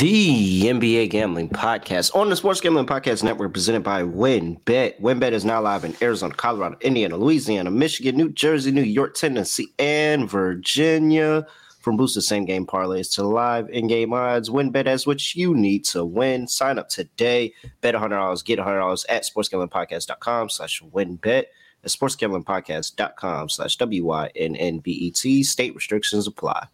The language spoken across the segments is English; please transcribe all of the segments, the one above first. The NBA Gambling Podcast on the Sports Gambling Podcast Network, presented by WynnBET. WynnBET is now live in Arizona, Colorado, Indiana, Louisiana, Michigan, New Jersey, New York, Tennessee, and Virginia. From boosted same-game parlays to live in-game odds, WynnBET has what you need to win. Sign up today. Bet $100. Get $100 at sportsgamblingpodcast.com/WynnBET. At sportsgamblingpodcast.com/WYNNBET. State restrictions apply.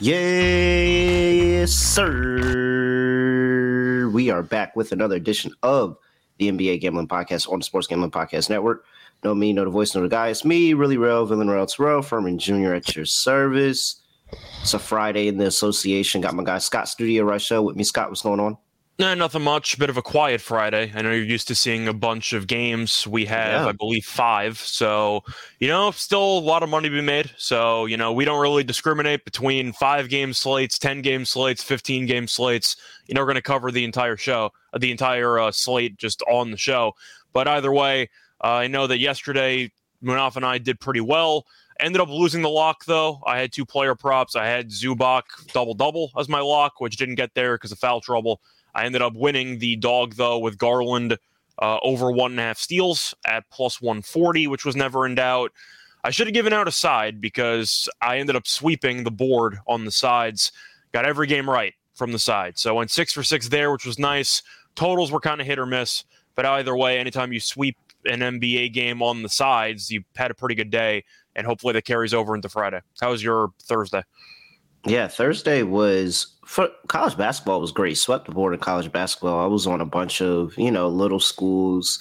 Yes, sir. We are back with another edition of the NBA Gambling Podcast on the Sports Gambling Podcast Network. Know me, know the voice, know the guy. It's me, Really Real, Villain Real Terrell, Furman Jr. at your service. It's a Friday in the association. Got my guy Scott Studio Rocha with me. Scott, what's going on? No, nothing much. Bit of a quiet Friday. I know you're used to seeing a bunch of games. We have, I believe, 5. So, still a lot of money to be made. So, we don't really discriminate between 5-game slates, 10-game slates, 15-game slates. We're going to cover the entire show, the entire slate just on the show. But either way, I know that yesterday Munaf and I did pretty well. Ended up losing the lock, though. I had 2 player props. I had Zubac double-double as my lock, which didn't get there because of foul trouble. I ended up winning the dog, though, with Garland over 1.5 steals at +140, which was never in doubt. I should have given out a side because I ended up sweeping the board on the sides. Got every game right from the side. So I went 6 for 6 there, which was nice. Totals were kind of hit or miss. But either way, anytime you sweep an NBA game on the sides, you've had a pretty good day. And hopefully that carries over into Friday. How was your Thursday? Yeah, Thursday was for college basketball was great. Swept the board in college basketball. I was on a bunch of, little schools,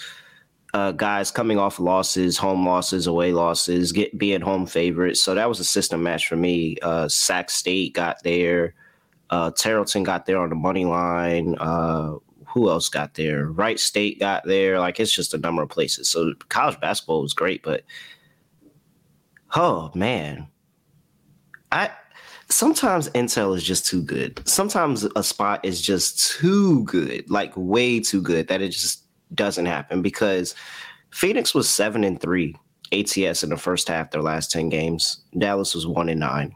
guys coming off losses, home losses, away losses, being home favorites. So that was a system match for me. Sac State got there. Tarleton got there on the money line. Who else got there? Wright State got there. Like, it's just a number of places. So college basketball was great, but oh man, sometimes intel is just too good. Sometimes a spot is just too good, like way too good, that it just doesn't happen. Because Phoenix was 7-3 ATS in the first half, their last 10 games. Dallas was 1-9.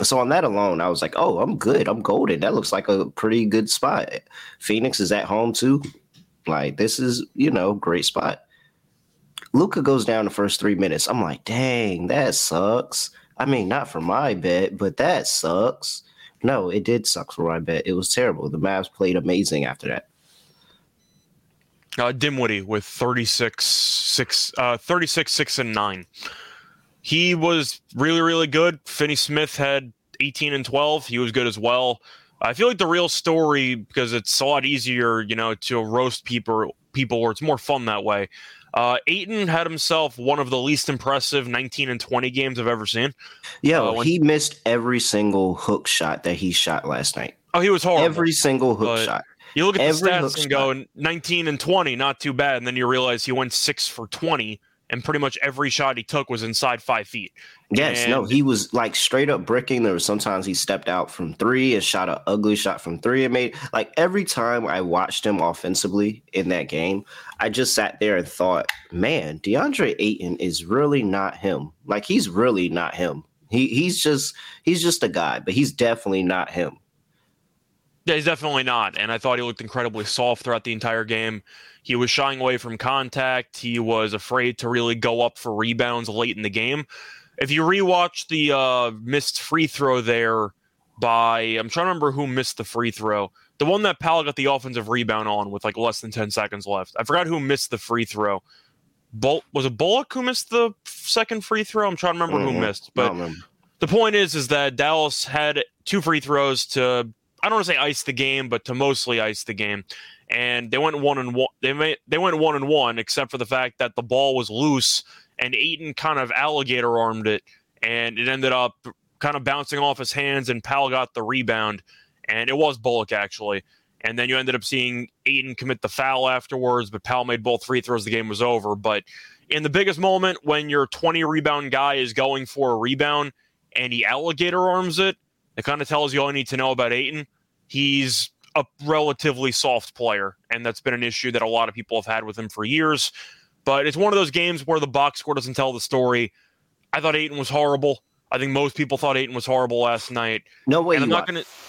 So on that alone, I was like, oh, I'm good. I'm golden. That looks like a pretty good spot. Phoenix is at home too. Like, this is, great spot. Luka goes down the first 3 minutes. I'm like, dang, that sucks. I mean, not for my bet, but that sucks. No, it did suck for my bet. It was terrible. The Mavs played amazing after that. Dinwiddie with 36, 6, and 9. He was really, really good. Finney Smith had 18 and 12. He was good as well. I feel like the real story, because it's a lot easier, to roast people, or it's more fun that way. Ayton had himself one of the least impressive 19 and 20 games I've ever seen. Yeah, he missed every single hook shot that he shot last night. Oh, he was horrible. Every single hook shot. You look at the stats and go, 19 and 20, not too bad. And then you realize he went 6 for 20, and pretty much every shot he took was inside 5 feet. Yes, and he was like straight up bricking. There was sometimes he stepped out from 3 and shot an ugly shot from 3. It made, like, every time I watched him offensively in that game, I just sat there and thought, man, DeAndre Ayton is really not him. Like, he's really not him. He's just a guy, but he's definitely not him. Yeah, he's definitely not. And I thought he looked incredibly soft throughout the entire game. He was shying away from contact. He was afraid to really go up for rebounds late in the game. If you rewatch the missed free throw there by, I'm trying to remember who missed the free throw. The one that Powell got the offensive rebound on with like less than 10 seconds left. I forgot who missed the free throw. Was it Bullock who missed the second free throw? I'm trying to remember who missed. But the point is that Dallas had 2 free throws to, I don't want to say ice the game, but to mostly ice the game. And they went 1-1. They went 1-1, except for the fact that the ball was loose and Ayton kind of alligator armed it, and it ended up kind of bouncing off his hands. And Powell got the rebound, and it was Bullock actually. And then you ended up seeing Ayton commit the foul afterwards, but Powell made both free throws. The game was over. But in the biggest moment, when your 20 rebound guy is going for a rebound and he alligator arms it, it kind of tells you all you need to know about Ayton. He's a relatively soft player, and that's been an issue that a lot of people have had with him for years. But it's one of those games where the box score doesn't tell the story. I thought Ayton was horrible. I think most people thought Ayton was horrible last night. No way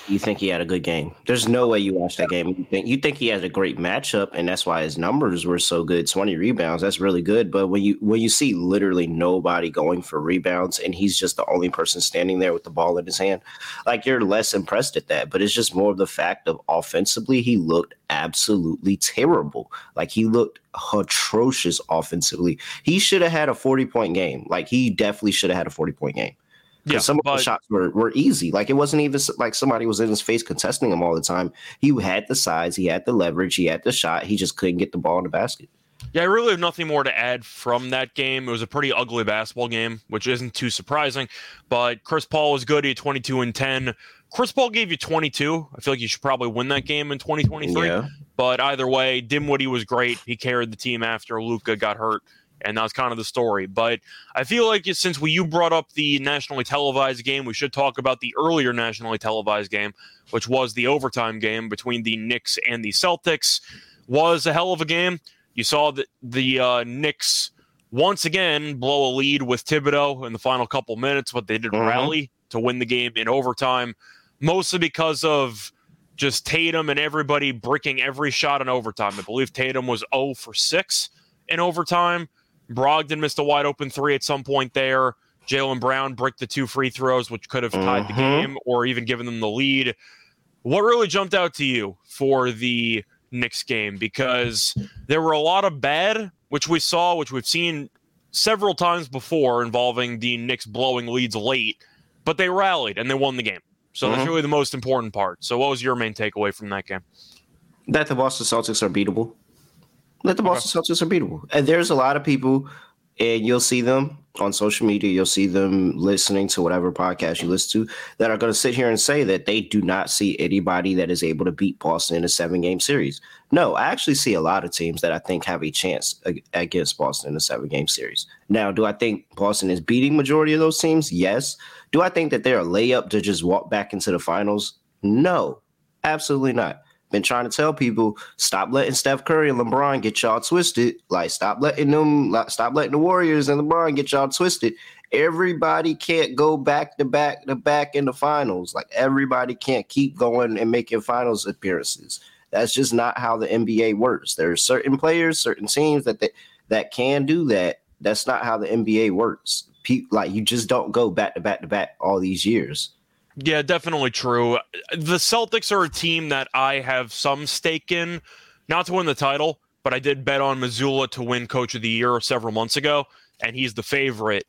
you think he had a good game. There's no way you watched that game. You think he has a great matchup, and that's why his numbers were so good. 20 rebounds, that's really good. But when you see literally nobody going for rebounds, and he's just the only person standing there with the ball in his hand, like, you're less impressed at that. But it's just more of the fact of offensively, he looked absolutely terrible. Like, he looked atrocious offensively. He should have had a 40-point game. Like, he definitely should have had a 40-point game. Yeah, some of the shots were easy. Like, it wasn't even like somebody was in his face contesting him all the time. He had the size, he had the leverage, he had the shot. He just couldn't get the ball in the basket. Yeah, I really have nothing more to add from that game. It was a pretty ugly basketball game, which isn't too surprising. But Chris Paul was good. He had 22 and 10. Chris Paul gave you 22. I feel like you should probably win that game in 2023. Yeah. But either way, Dinwiddie was great. He carried the team after Luka got hurt. And that's kind of the story. But I feel like since you brought up the nationally televised game, we should talk about the earlier nationally televised game, which was the overtime game between the Knicks and the Celtics. Was a hell of a game. You saw that the Knicks once again blow a lead with Thibodeau in the final couple minutes, but they did rally to win the game in overtime, mostly because of just Tatum and everybody bricking every shot in overtime. I believe Tatum was 0 for 6 in overtime. Brogdon missed a wide-open three at some point there. Jaylen Brown bricked the 2 free throws, which could have tied the game or even given them the lead. What really jumped out to you for the Knicks game? Because there were a lot of bad, which we've seen several times before involving the Knicks blowing leads late, but they rallied and they won the game. So that's really the most important part. So what was your main takeaway from that game? That the Boston Celtics are beatable. That the Boston Celtics are beatable. And there's a lot of people, and you'll see them on social media, you'll see them listening to whatever podcast you listen to, that are going to sit here and say that they do not see anybody that is able to beat Boston in a 7-game series. No, I actually see a lot of teams that I think have a chance against Boston in a 7-game series. Now, do I think Boston is beating majority of those teams? Yes. Do I think that they're a layup to just walk back into the finals? No, absolutely not. Been trying to tell people, stop letting Steph Curry and LeBron get y'all twisted. Like, stop letting the Warriors and LeBron get y'all twisted. Everybody can't go back to back to back in the finals. Like, everybody can't keep going and making finals appearances. That's just not how the NBA works. There are certain players, certain teams that can do that. That's not how the NBA works. Like, you just don't go back to back to back all these years. Yeah, definitely true. The Celtics are a team that I have some stake in, not to win the title, but I did bet on Missoula to win Coach of the Year several months ago, and he's the favorite.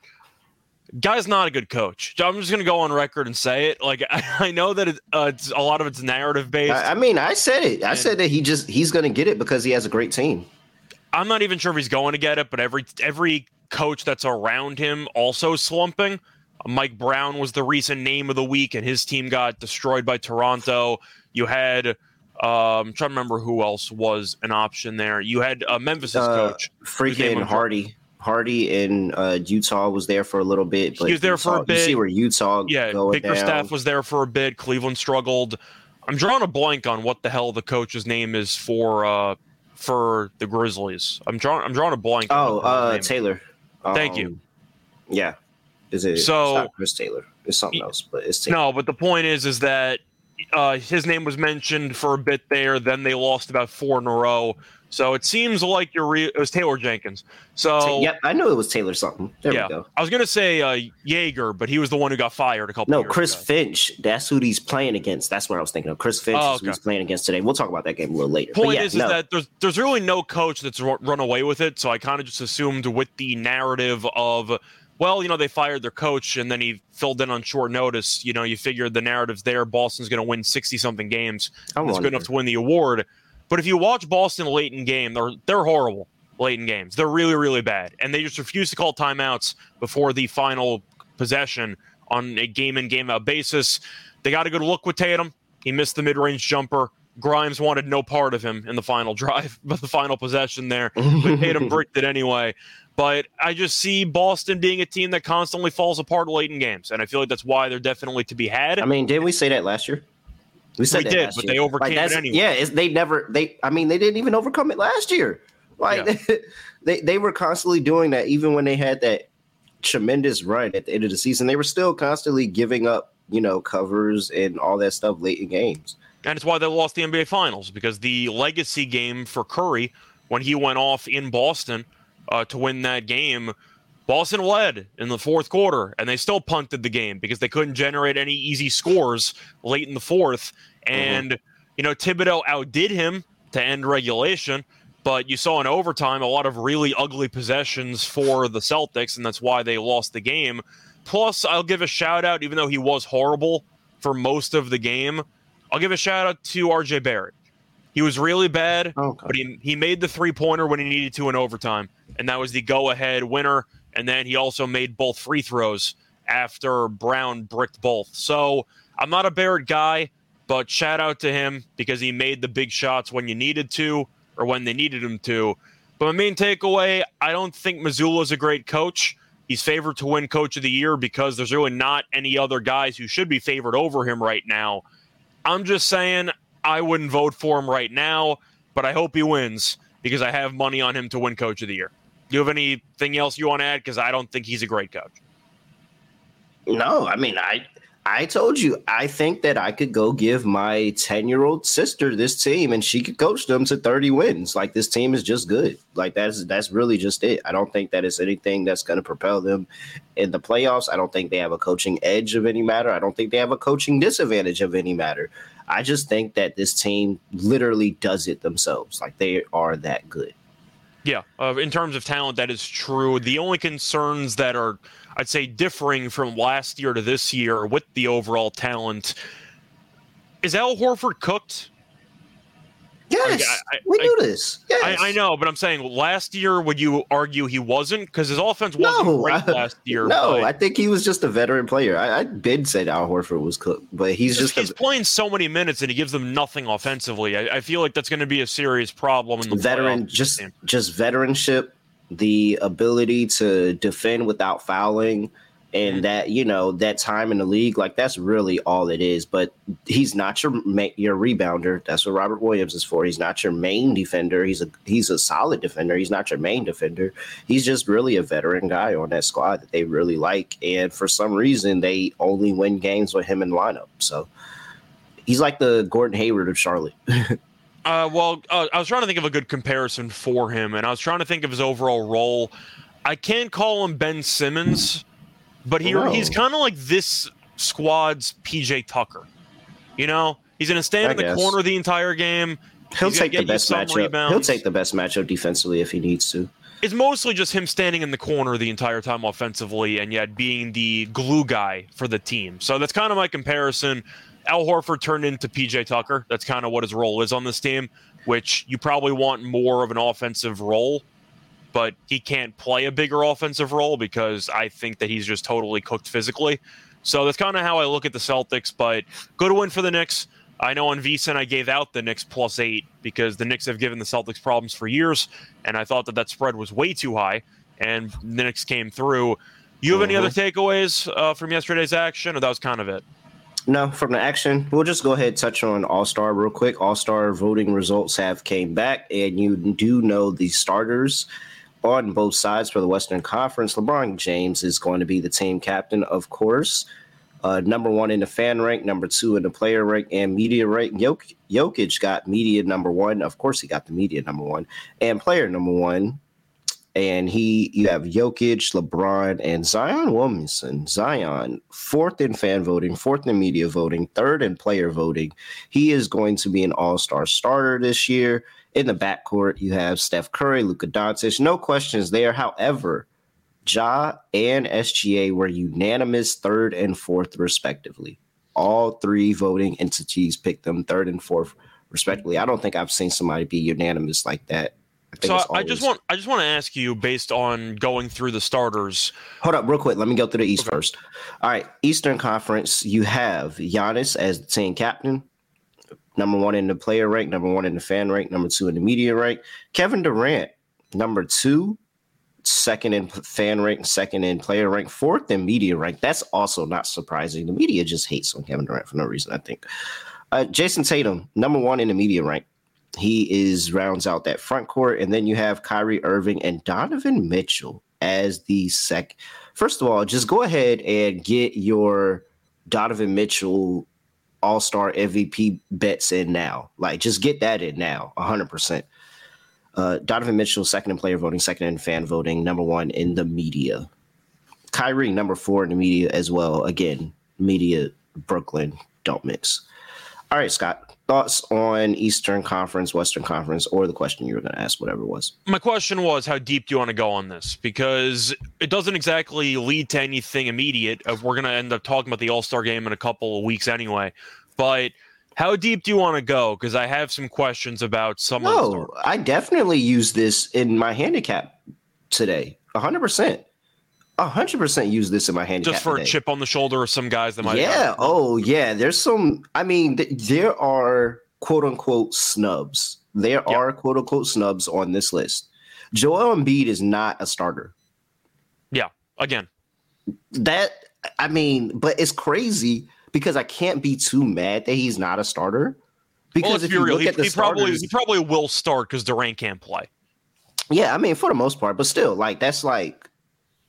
Guy's not a good coach. I'm just going to go on record and say it. Like, I know that it's a lot of it's narrative-based. I mean, I said it. I said that he's going to get it because he has a great team. I'm not even sure if he's going to get it, but every coach that's around him also slumping. Mike Brown was the recent name of the week, and his team got destroyed by Toronto. You had, I'm trying to remember who else was an option there. You had Memphis' coach. Freaking Hardy. Hardy in Utah was there for a little bit. But he was there for a bit. You see where Utah going down. Bickerstaff was there for a bit. Cleveland struggled. I'm drawing a blank on what the hell the coach's name is for the Grizzlies. I'm drawing a blank. Oh, Taylor. Thank you. Yeah. It's not Chris Taylor. It's something else, but it's Taylor. No, but the point is that his name was mentioned for a bit there. Then they lost about 4 in a row. So it seems like it was Taylor Jenkins. So yep, I knew it was Taylor something. There we go. I was gonna say Jaeger, but he was the one who got fired a couple years ago. No, Chris Finch. That's who he's playing against. That's what I was thinking of. Chris Finch is who he's playing against today. We'll talk about that game a little later. Point is that there's really no coach that's run away with it. So I kind of just assumed with the narrative of, well, they fired their coach and then he filled in on short notice. You figured the narrative's there. Boston's going to win 60-something games. It's good enough to win the award. But if you watch Boston late in game, they're horrible late in games. They're really, really bad. And they just refuse to call timeouts before the final possession on a game-in, game-out basis. They got a good look with Tatum. He missed the mid-range jumper. Grimes wanted no part of him in the final drive, but the final possession there. But Tatum bricked it anyway. But I just see Boston being a team that constantly falls apart late in games, and I feel like that's why they're definitely to be had. I mean, didn't we say that last year? We did, but they overcame it anyway. Yeah, they didn't even overcome it last year. Like they were constantly doing that. Even when they had that tremendous run at the end of the season, they were still constantly giving up, you know, covers and all that stuff late in games. And it's why they lost the NBA Finals, because the legacy game for Curry, when he went off in Boston to win that game, Boston led in the fourth quarter, and they still punted the game because they couldn't generate any easy scores late in the fourth. And, you know, Thibodeau outdid him to end regulation, but you saw in overtime a lot of really ugly possessions for the Celtics, and that's why they lost the game. Plus, I'll give a shout-out, even though he was horrible for most of the game, I'll give a shout-out to R.J. Barrett. He was really bad, but he made the three-pointer when he needed to in overtime, and that was the go-ahead winner. And then he also made both free throws after Brown bricked both. So I'm not a Barrett guy, but shout out to him because he made the big shots when you needed to or when they needed him to. But my main takeaway, I don't think Missoula's a great coach. He's favored to win Coach of the Year because there's really not any other guys who should be favored over him right now. I'm just saying I wouldn't vote for him right now, but I hope he wins because I have money on him to win Coach of the Year. Do you have anything else you want to add? Because I don't think he's a great coach. No, I mean, I told you, I think that I could go give my 10-year-old sister this team and she could coach them to 30 wins. Like, this team is just good. Like, that's really just it. I don't think that it's anything that's going to propel them in the playoffs. I don't think they have a coaching edge of any matter. I don't think they have a coaching disadvantage of any matter. I just think that this team literally does it themselves. Like, they are that good. Yeah, in terms of talent, that is true. The only concerns that are, I'd say, differing from last year to this year with the overall talent, is Al Horford cooked? Yes, we knew this. Yes. I know, but I'm saying last year, would you argue he wasn't? Because his offense wasn't great last year. No, I think he was just a veteran player. I'd been said Al Horford was cooked, but he's playing so many minutes and he gives them nothing offensively. I feel like that's going to be a serious problem in the veteran playoffs. Just veteranship, the ability to defend without fouling, and that, you know, that time in the league, like, that's really all it is. But he's not your rebounder. That's what Robert Williams is for. He's not your main defender. He's a solid defender. He's not your main defender. He's just really a veteran guy on that squad that they really like. And for some reason, they only win games with him in the lineup. So he's like the Gordon Hayward of Charlotte. I was trying to think of a good comparison for him, and I was trying to think of his overall role. I can't call him Ben Simmons, but he's kind of like this squad's PJ Tucker. You know, he's going to stand in the corner the entire game. He'll take the best matchup. Rebounds. He'll take the best matchup defensively if he needs to. It's mostly just him standing in the corner the entire time offensively and yet being the glue guy for the team. So that's kind of my comparison. Al Horford turned into PJ Tucker. That's kind of what his role is on this team, which you probably want more of an offensive role. But he can't play a bigger offensive role because I think that he's just totally cooked physically. So that's kind of how I look at the Celtics, but good win for the Knicks. I know on VSiN I gave out the Knicks +8 because the Knicks have given the Celtics problems for years, and I thought that spread was way too high, and the Knicks came through. You have any other takeaways from yesterday's action, or that was kind of it? No, from the action, we'll just go ahead and touch on All-Star real quick. All-Star voting results have came back, and you do know the starters on both sides for the Western Conference. LeBron James is going to be the team captain, of course. Number one in the fan rank, number two in the player rank and media rank. Jokic got media number one. Of course, he got the media number one and player number one. And you have Jokic, LeBron, and Zion Williamson. Zion, fourth in fan voting, fourth in media voting, third in player voting. He is going to be an all-star starter this year. In the backcourt, you have Steph Curry, Luka Doncic. No questions there. However, Ja and SGA were unanimous third and fourth, respectively. All three voting entities picked them third and fourth, respectively. I don't think I've seen somebody be unanimous like that. I just want to ask you, based on going through the starters. Hold up real quick. Let me go through the East first. All right. Eastern Conference, you have Giannis as the team captain. Number one in the player rank, number one in the fan rank, number two in the media rank. Kevin Durant, number two, second in fan rank, second in player rank, fourth in media rank. That's also not surprising. The media just hates on Kevin Durant for no reason, I think. Jason Tatum, number one in the media rank, He is rounds out that front court. And then you have Kyrie Irving and Donovan Mitchell as the second. First of all, just go ahead and get your Donovan Mitchell All-Star MVP bets in now. Like, just get that in now, 100%. Donovan Mitchell, second in player voting, second in fan voting, number one in the media. Kyrie, number four in the media as well. Again, media, Brooklyn, don't mix. All right, Scott, thoughts on Eastern Conference, Western Conference, or the question you were going to ask, whatever it was. My question was, how deep do you want to go on this? Because it doesn't exactly lead to anything immediate. We're going to end up talking about the All-Star game in a couple of weeks anyway. But how deep do you want to go? Because I have some questions about some of the story. I definitely use this in my handicap today, 100%. 100% use this in my handicap. Just for today. A chip on the shoulder of some guys that might. Yeah. Oh, yeah. There's some. I mean, there are quote unquote snubs. There are quote unquote snubs on this list. Joel Embiid is not a starter. Yeah. Again, but it's crazy because I can't be too mad that he's not a starter. Because he probably will start because Durant can't play. Yeah. I mean, for the most part, but still, like, that's like.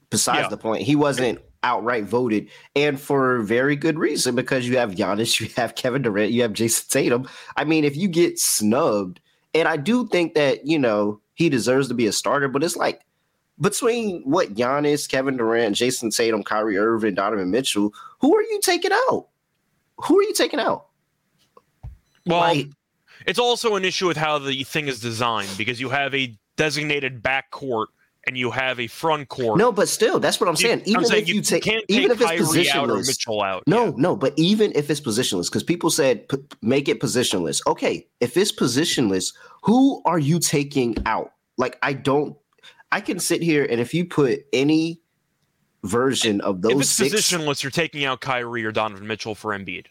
Besides the point, he wasn't outright voted, and for very good reason, because you have Giannis, you have Kevin Durant, you have Jason Tatum. I mean, if you get snubbed, and I do think that, you know, he deserves to be a starter, but it's like between what Giannis, Kevin Durant, Jason Tatum, Kyrie Irving, Donovan Mitchell, who are you taking out? Who are you taking out? Well, it's also an issue with how the thing is designed, because you have a designated backcourt and you have a front court. No, but still, that's what I'm saying. Even if it's positionless, Mitchell out. No, but even if it's positionless, because people said make it positionless. Okay, if it's positionless, who are you taking out? Like, I can sit here and if you put any version of those, if it's six, positionless, you're taking out Kyrie or Donovan Mitchell for Embiid.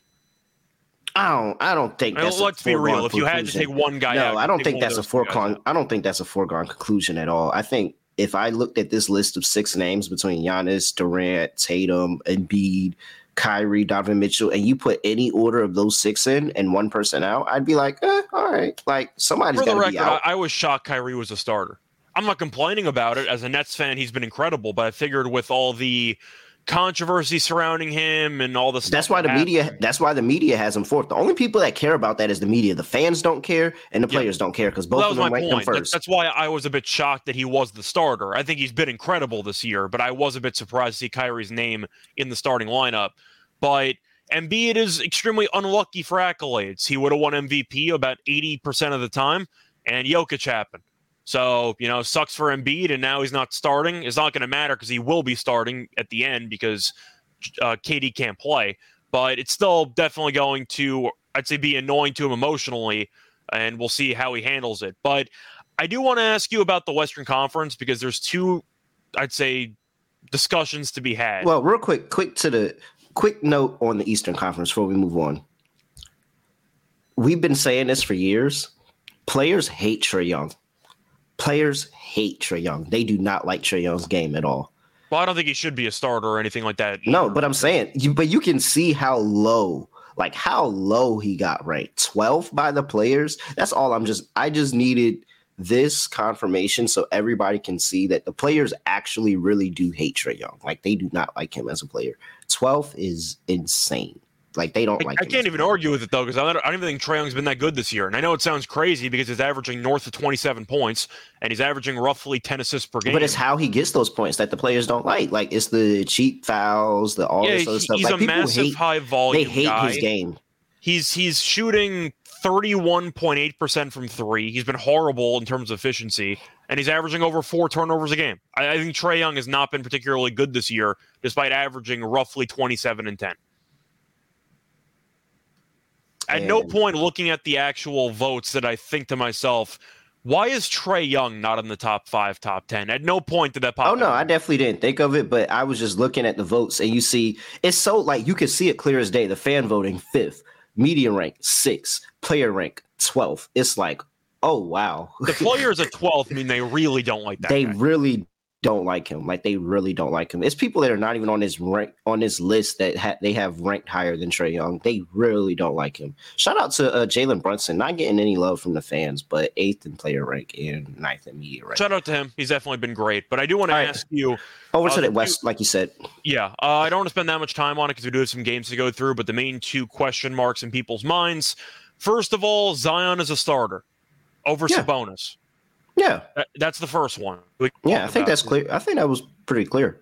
I don't think that's a foregone conclusion. Let's be real. If you had to take one guy out, I don't think that's a foregone. I don't think that's a foregone conclusion at all. I think. If I looked at this list of six names between Giannis, Durant, Tatum, Embiid, Kyrie, Donovan Mitchell, and you put any order of those six in and one person out, I'd be like, all right. Like, somebody's got to be out. I was shocked Kyrie was a starter. I'm not complaining about it. As a Nets fan, he's been incredible, but I figured with all the controversy surrounding him and all the stuff. That's why the media has him fourth. The only people that care about that is the media. The fans don't care, and the players don't care because both of them ranked him first. That's why I was a bit shocked that he was the starter. I think he's been incredible this year, but I was a bit surprised to see Kyrie's name in the starting lineup. But Embiid is extremely unlucky for accolades. He would have won MVP about 80% of the time, and Jokic happened. So, you know, sucks for Embiid, and now he's not starting. It's not going to matter because he will be starting at the end because KD can't play. But it's still definitely going to, I'd say, be annoying to him emotionally, and we'll see how he handles it. But I do want to ask you about the Western Conference because there's two, I'd say, discussions to be had. Well, real quick note on the Eastern Conference before we move on. We've been saying this for years. Players hate Trae Young. Players hate Trae Young. They do not like Trae Young's game at all. Well, I don't think he should be a starter or anything like that either. No, but I'm saying, you can see how low he got ranked. 12 by the players. That's all. I just needed this confirmation so everybody can see that the players actually really do hate Trae Young. Like, they do not like him as a player. 12 is insane. Like, they don't like him. I can't even argue with it, though, because I don't even think Trae Young's been that good this year. And I know it sounds crazy because he's averaging north of 27 points, and he's averaging roughly 10 assists per game. But it's how he gets those points that the players don't like. Like, it's the cheap fouls, this other stuff. He's like, a massive high-volume guy. They hate his game. He's shooting 31.8% from three. He's been horrible in terms of efficiency, and he's averaging over 4 turnovers a game. I think Trae Young has not been particularly good this year, despite averaging roughly 27 and 10. At no point looking at the actual votes did I think to myself, why is Trae Young not in the top 5, top 10? At no point did that pop up. Oh, no, I definitely didn't think of it, but I was just looking at the votes, and you see, it's so, like, you can see it clear as day. The fan voting, 5th. Media rank, 6th. Player rank, 12th. It's like, oh, wow. The players at 12th mean they really don't like that guy. They really don't like him. Like, they really don't like him. It's people that are not even on his rank, on his list that they have ranked higher than Trae Young. They really don't like him. Shout out to Jalen Brunson, not getting any love from the fans, but 8th in player rank and 9th in media rank. Shout out to him. He's definitely been great. But I do want to ask you. Over to the West, like you said. Yeah, I don't want to spend that much time on it because we do have some games to go through, but the main two question marks in people's minds. First of all, Zion is a starter over Sabonis. Yeah. That's the first one. I think that's clear. I think that was pretty clear.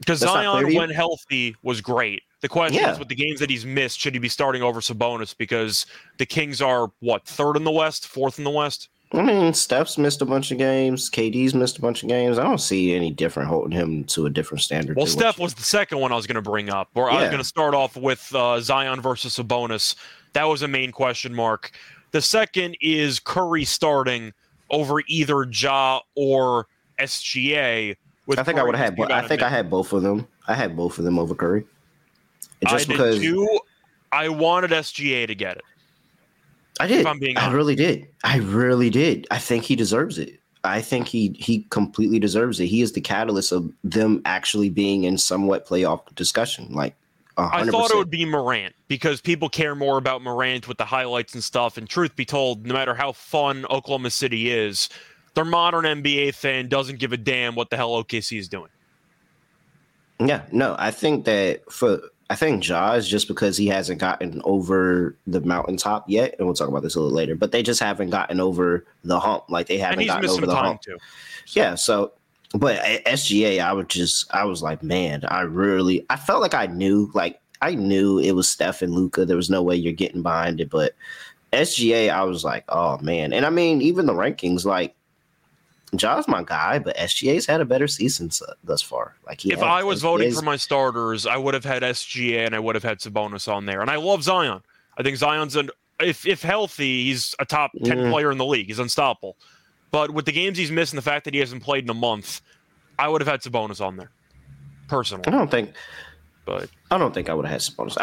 Because Zion, when healthy, was great. The question is, with the games that he's missed, should he be starting over Sabonis? Because the Kings are, what, 3rd in the West, 4th in the West? I mean, Steph's missed a bunch of games. KD's missed a bunch of games. I don't see any different holding him to a different standard. Well, Steph was the second one I was going to bring up. I was going to start off with Zion versus Sabonis. That was a main question mark. The second is Curry starting over either Ja or SGA. I had both of them. I had both of them over Curry. And I wanted SGA to get it. I did. I really did. I think he deserves it. I think he completely deserves it. He is the catalyst of them actually being in somewhat playoff discussion. Like, 100%. I thought it would be Morant because people care more about Morant with the highlights and stuff. And truth be told, no matter how fun Oklahoma City is, their modern NBA fan doesn't give a damn what the hell OKC is doing. Yeah, no, I think Ja is just because he hasn't gotten over the mountaintop yet, and we'll talk about this a little later. But they just haven't gotten over the hump, like they haven't gotten over the hump. Too, so. Yeah. So, but SGA, I was like, man, I felt like I knew it was Steph and Luka. There was no way you're getting behind it. But SGA, I was like, oh man. And I mean, even the rankings, like. Ja's my guy, but SGA's had a better season thus far. Like, if I was voting for my starters, I would have had SGA and I would have had Sabonis on there. And I love Zion. I think Zion's if healthy, he's a top 10 player in the league. He's unstoppable. But with the games he's missed and the fact that he hasn't played in a month, I would have had Sabonis on there. Personally, I don't think I would have had Sabonis.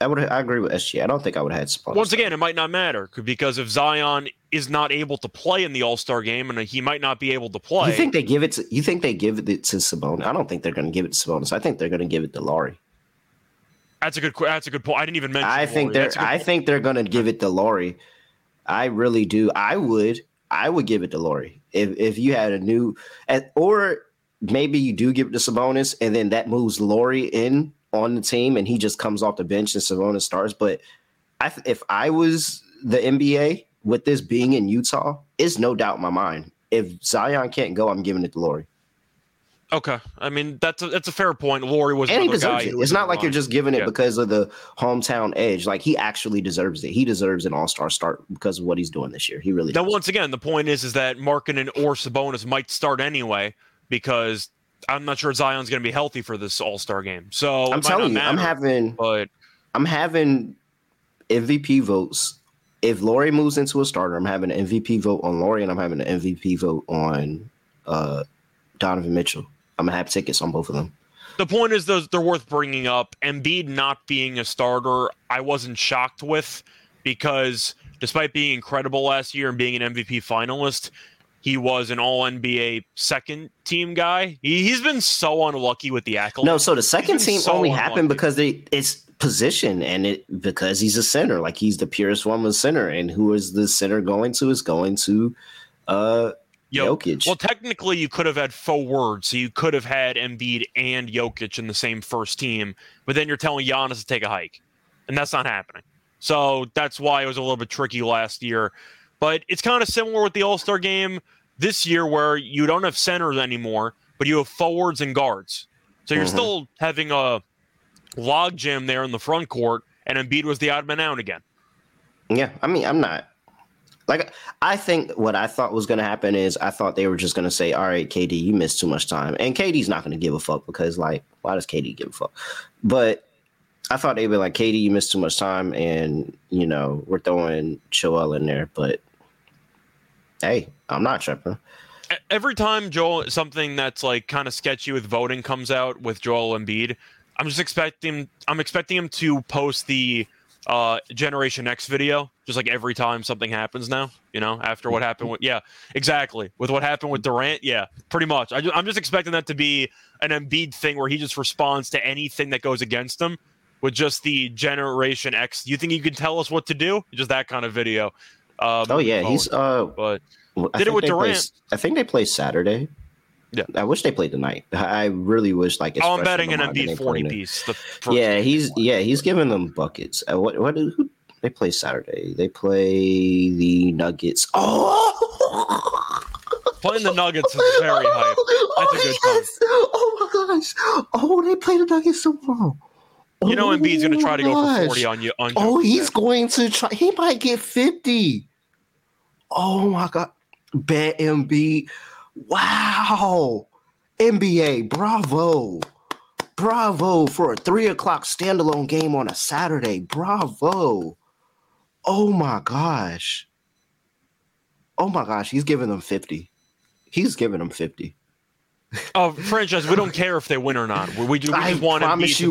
I agree with SGA. I don't think I would have had Sabonis. Once again, it might not matter because if Zion is not able to play in the All-Star game and he might not be able to play. You think they give it to Sabonis? I don't think they're going to give it to Sabonis. I think they're going to give it to Lauri. That's a good point. I didn't even mention Lauri. I think they're going to give it to Lauri. I really do. I would give it to Lauri. If you had a new or maybe you do give it to Sabonis and then that moves Lauri in on the team and he just comes off the bench and Sabonis starts. But if I was the NBA with this being in Utah, it's no doubt in my mind. If Zion can't go, I'm giving it to Lauri. Okay. I mean, that's a fair point. Lauri was another guy. It's not like you're just giving it because of the hometown edge. Like, he actually deserves it. He deserves an all-star start because of what he's doing this year. He really does. Now, once again, the point is that Markkanen or Sabonis might start anyway because I'm not sure Zion's going to be healthy for this All-Star game. So I'm telling you, I'm having MVP votes. If Lauri moves into a starter, I'm having an MVP vote on Lauri, and I'm having an MVP vote on Donovan Mitchell. I'm gonna have tickets on both of them. The point is, they're worth bringing up. Embiid not being a starter, I wasn't shocked with because despite being incredible last year and being an MVP finalist. He was an all-NBA second-team guy. He's been so unlucky with the accolades. No, so the second team only happened because it's position and because he's a center. Like, he's the purest form of center. And who is the center going to? It's going to Jokic. Well, technically, you could have had forward. So you could have had Embiid and Jokic in the same first team. But then you're telling Giannis to take a hike. And that's not happening. So that's why it was a little bit tricky last year. But it's kind of similar with the All-Star game this year where you don't have centers anymore, but you have forwards and guards. So you're still having a logjam there in the front court, and Embiid was the odd man out again. Yeah, I mean, I'm not. Like, I think what I thought was going to happen is I thought they were just going to say, all right, KD, you missed too much time. And KD's not going to give a fuck because, like, why does KD give a fuck? But I thought they'd be like, KD, you missed too much time, and, you know, we're throwing Joel in there, but hey, I'm not tripping. Every time something that's like kind of sketchy with voting comes out with Joel Embiid, I'm expecting him to post the Generation X video, just like every time something happens now, you know, after what happened with, yeah, exactly. With what happened with Durant, yeah, pretty much. I'm just expecting that to be an Embiid thing where he just responds to anything that goes against him with just the Generation X. You think you can tell us what to do? Just that kind of video. Oh, yeah, he's, but did it with Durant. I think they play Saturday. Yeah, I wish they played tonight. I really wish. Like, it's I'm betting an Embiid 40-piece. He's giving them buckets. Who they play Saturday? They play the Nuggets. Oh, playing the Nuggets is very hype. That's a good time. Oh my gosh! Oh, they play the Nuggets tomorrow. You know, Embiid's going to try to go for 40 on you. He's going to try. He might get 50. Oh my god! Bet Embiid. Wow, NBA, bravo for a 3:00 standalone game on a Saturday. Bravo. Oh my gosh, he's giving them 50. Oh, franchise, we don't care if they win or not. We don't care who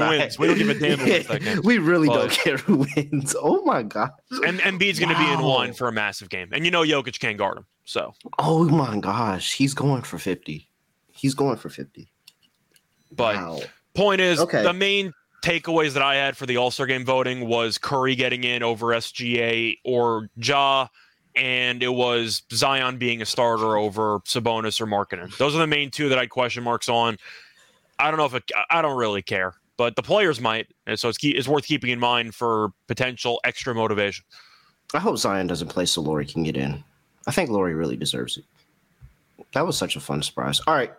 wins. We don't give a damn who wins that game. We really don't care who wins. Oh my god! And Embiid's going to be in line for a massive game, and you know Jokic can't guard him. So. Oh my gosh, he's going for 50. But point is, the main takeaways that I had for the All-Star game voting was Curry getting in over SGA or Ja. And it was Zion being a starter over Sabonis or Markkanen. Those are the main two that I had question marks on. I don't know I don't really care, but the players might. And so it's worth keeping in mind for potential extra motivation. I hope Zion doesn't play so Lauri can get in. I think Lauri really deserves it. That was such a fun surprise. All right,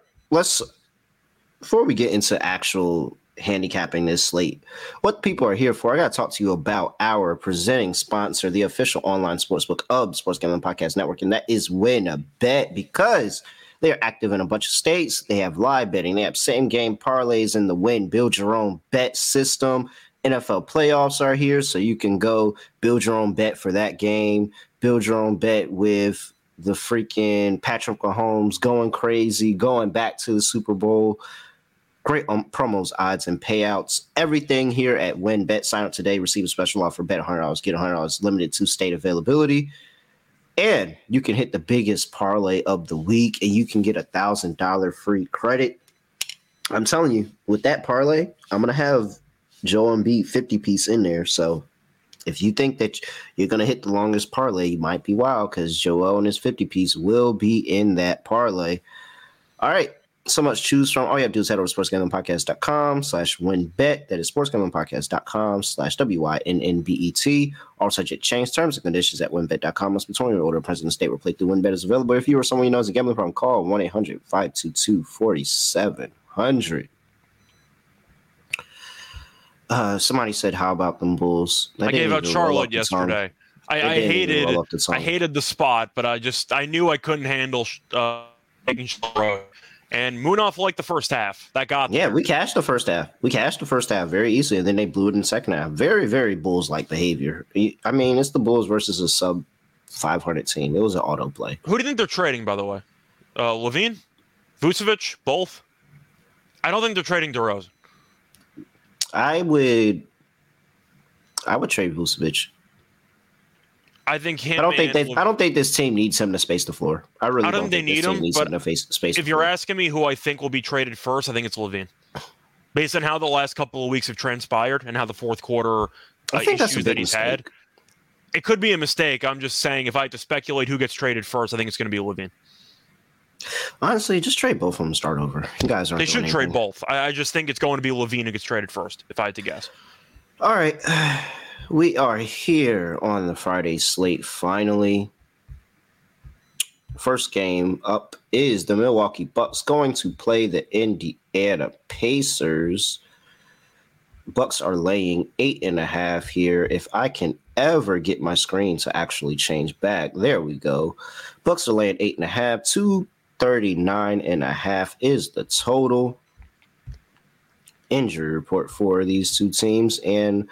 before we get into actual handicapping this slate, what people are here for, I gotta talk to you about our presenting sponsor, the official online sportsbook of Sports Gambling Podcast Network, and that is WynnBET, because they are active in a bunch of states. They have live betting, they have same game parlays in the Wynn build your own bet system. NFL playoffs are here, so you can go build your own bet for that game, build your own bet with the freaking Patrick Mahomes going crazy, going back to the Super Bowl. Great promos, odds, and payouts. Everything here at WynnBET. Sign up today. Receive a special offer. Bet $100. Get $100. Limited to state availability. And you can hit the biggest parlay of the week, and you can get $1,000 free credit. I'm telling you, with that parlay, I'm going to have Joel Embiid 50-piece in there. So if you think that you're going to hit the longest parlay, you might be wild, because Joel and his 50-piece will be in that parlay. All right. So much choose from. All you have to do is head over to sportsgamblingpodcast.com/WynnBET. That is sportsgamblingpodcast.com/WYNNBET. All such exchange terms and conditions at WynnBET.com. Must be 20 or older. President State will play through WynnBET is available. If you or someone you know is a gambling problem, call 1-800-522-4700. Somebody said, "How about them Bulls?" I gave out Charlotte yesterday. I hated the spot, but I knew I couldn't handle taking Charlotte. And Munaf liked the first half. That got there. Yeah, We cashed the first half very easily, and then they blew it in the second half. Very, very Bulls-like behavior. I mean, it's the Bulls versus a sub-500 team. It was an auto play. Who do you think they're trading, by the way? Levine? Vucevic? Both? I don't think they're trading DeRozan. I would trade Vucevic. I think him. I don't think this team needs him to space the floor. I really don't think they need him. If you're asking me who I think will be traded first, I think it's Levine. Based on how the last couple of weeks have transpired and how the fourth quarter issues that he's had, it could be a mistake. I'm just saying, if I had to speculate who gets traded first, I think it's going to be Levine. Honestly, just trade both of them and start over. You guys aren't. They should trade both. I just think it's going to be Levine who gets traded first, if I had to guess. All right. We are here on the Friday slate finally. First game up is the Milwaukee Bucks going to play the Indiana Pacers. Bucks are laying 8.5 here. If I can ever get my screen to actually change back, there we go. Bucks are laying 8.5. 239.5 is the total. Injury report for these two teams, and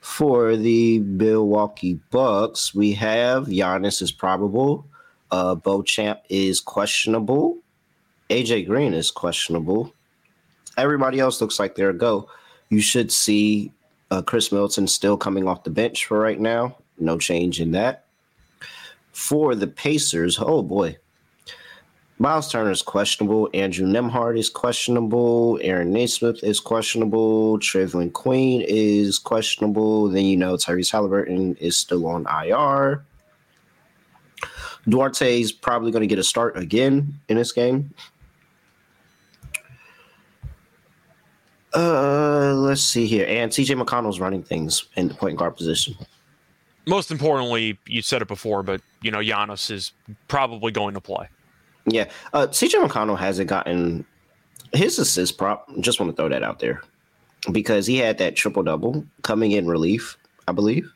for the Milwaukee Bucks, we have Giannis is probable. Beauchamp is questionable. AJ Green is questionable. Everybody else looks like they're a go. You should see Chris Middleton still coming off the bench for right now. No change in that. For the Pacers, oh boy. Miles Turner is questionable. Andrew Nembhard is questionable. Aaron Nesmith is questionable. Traveling Queen is questionable. Then, you know, Tyrese Halliburton is still on IR. Duarte is probably going to get a start again in this game. Let's see here. And TJ McConnell's running things in the point guard position. Most importantly, you said it before, but, you know, Giannis is probably going to play. Yeah. TJ McConnell hasn't gotten his assist prop. Just want to throw that out there because he had that triple-double coming in relief, I believe.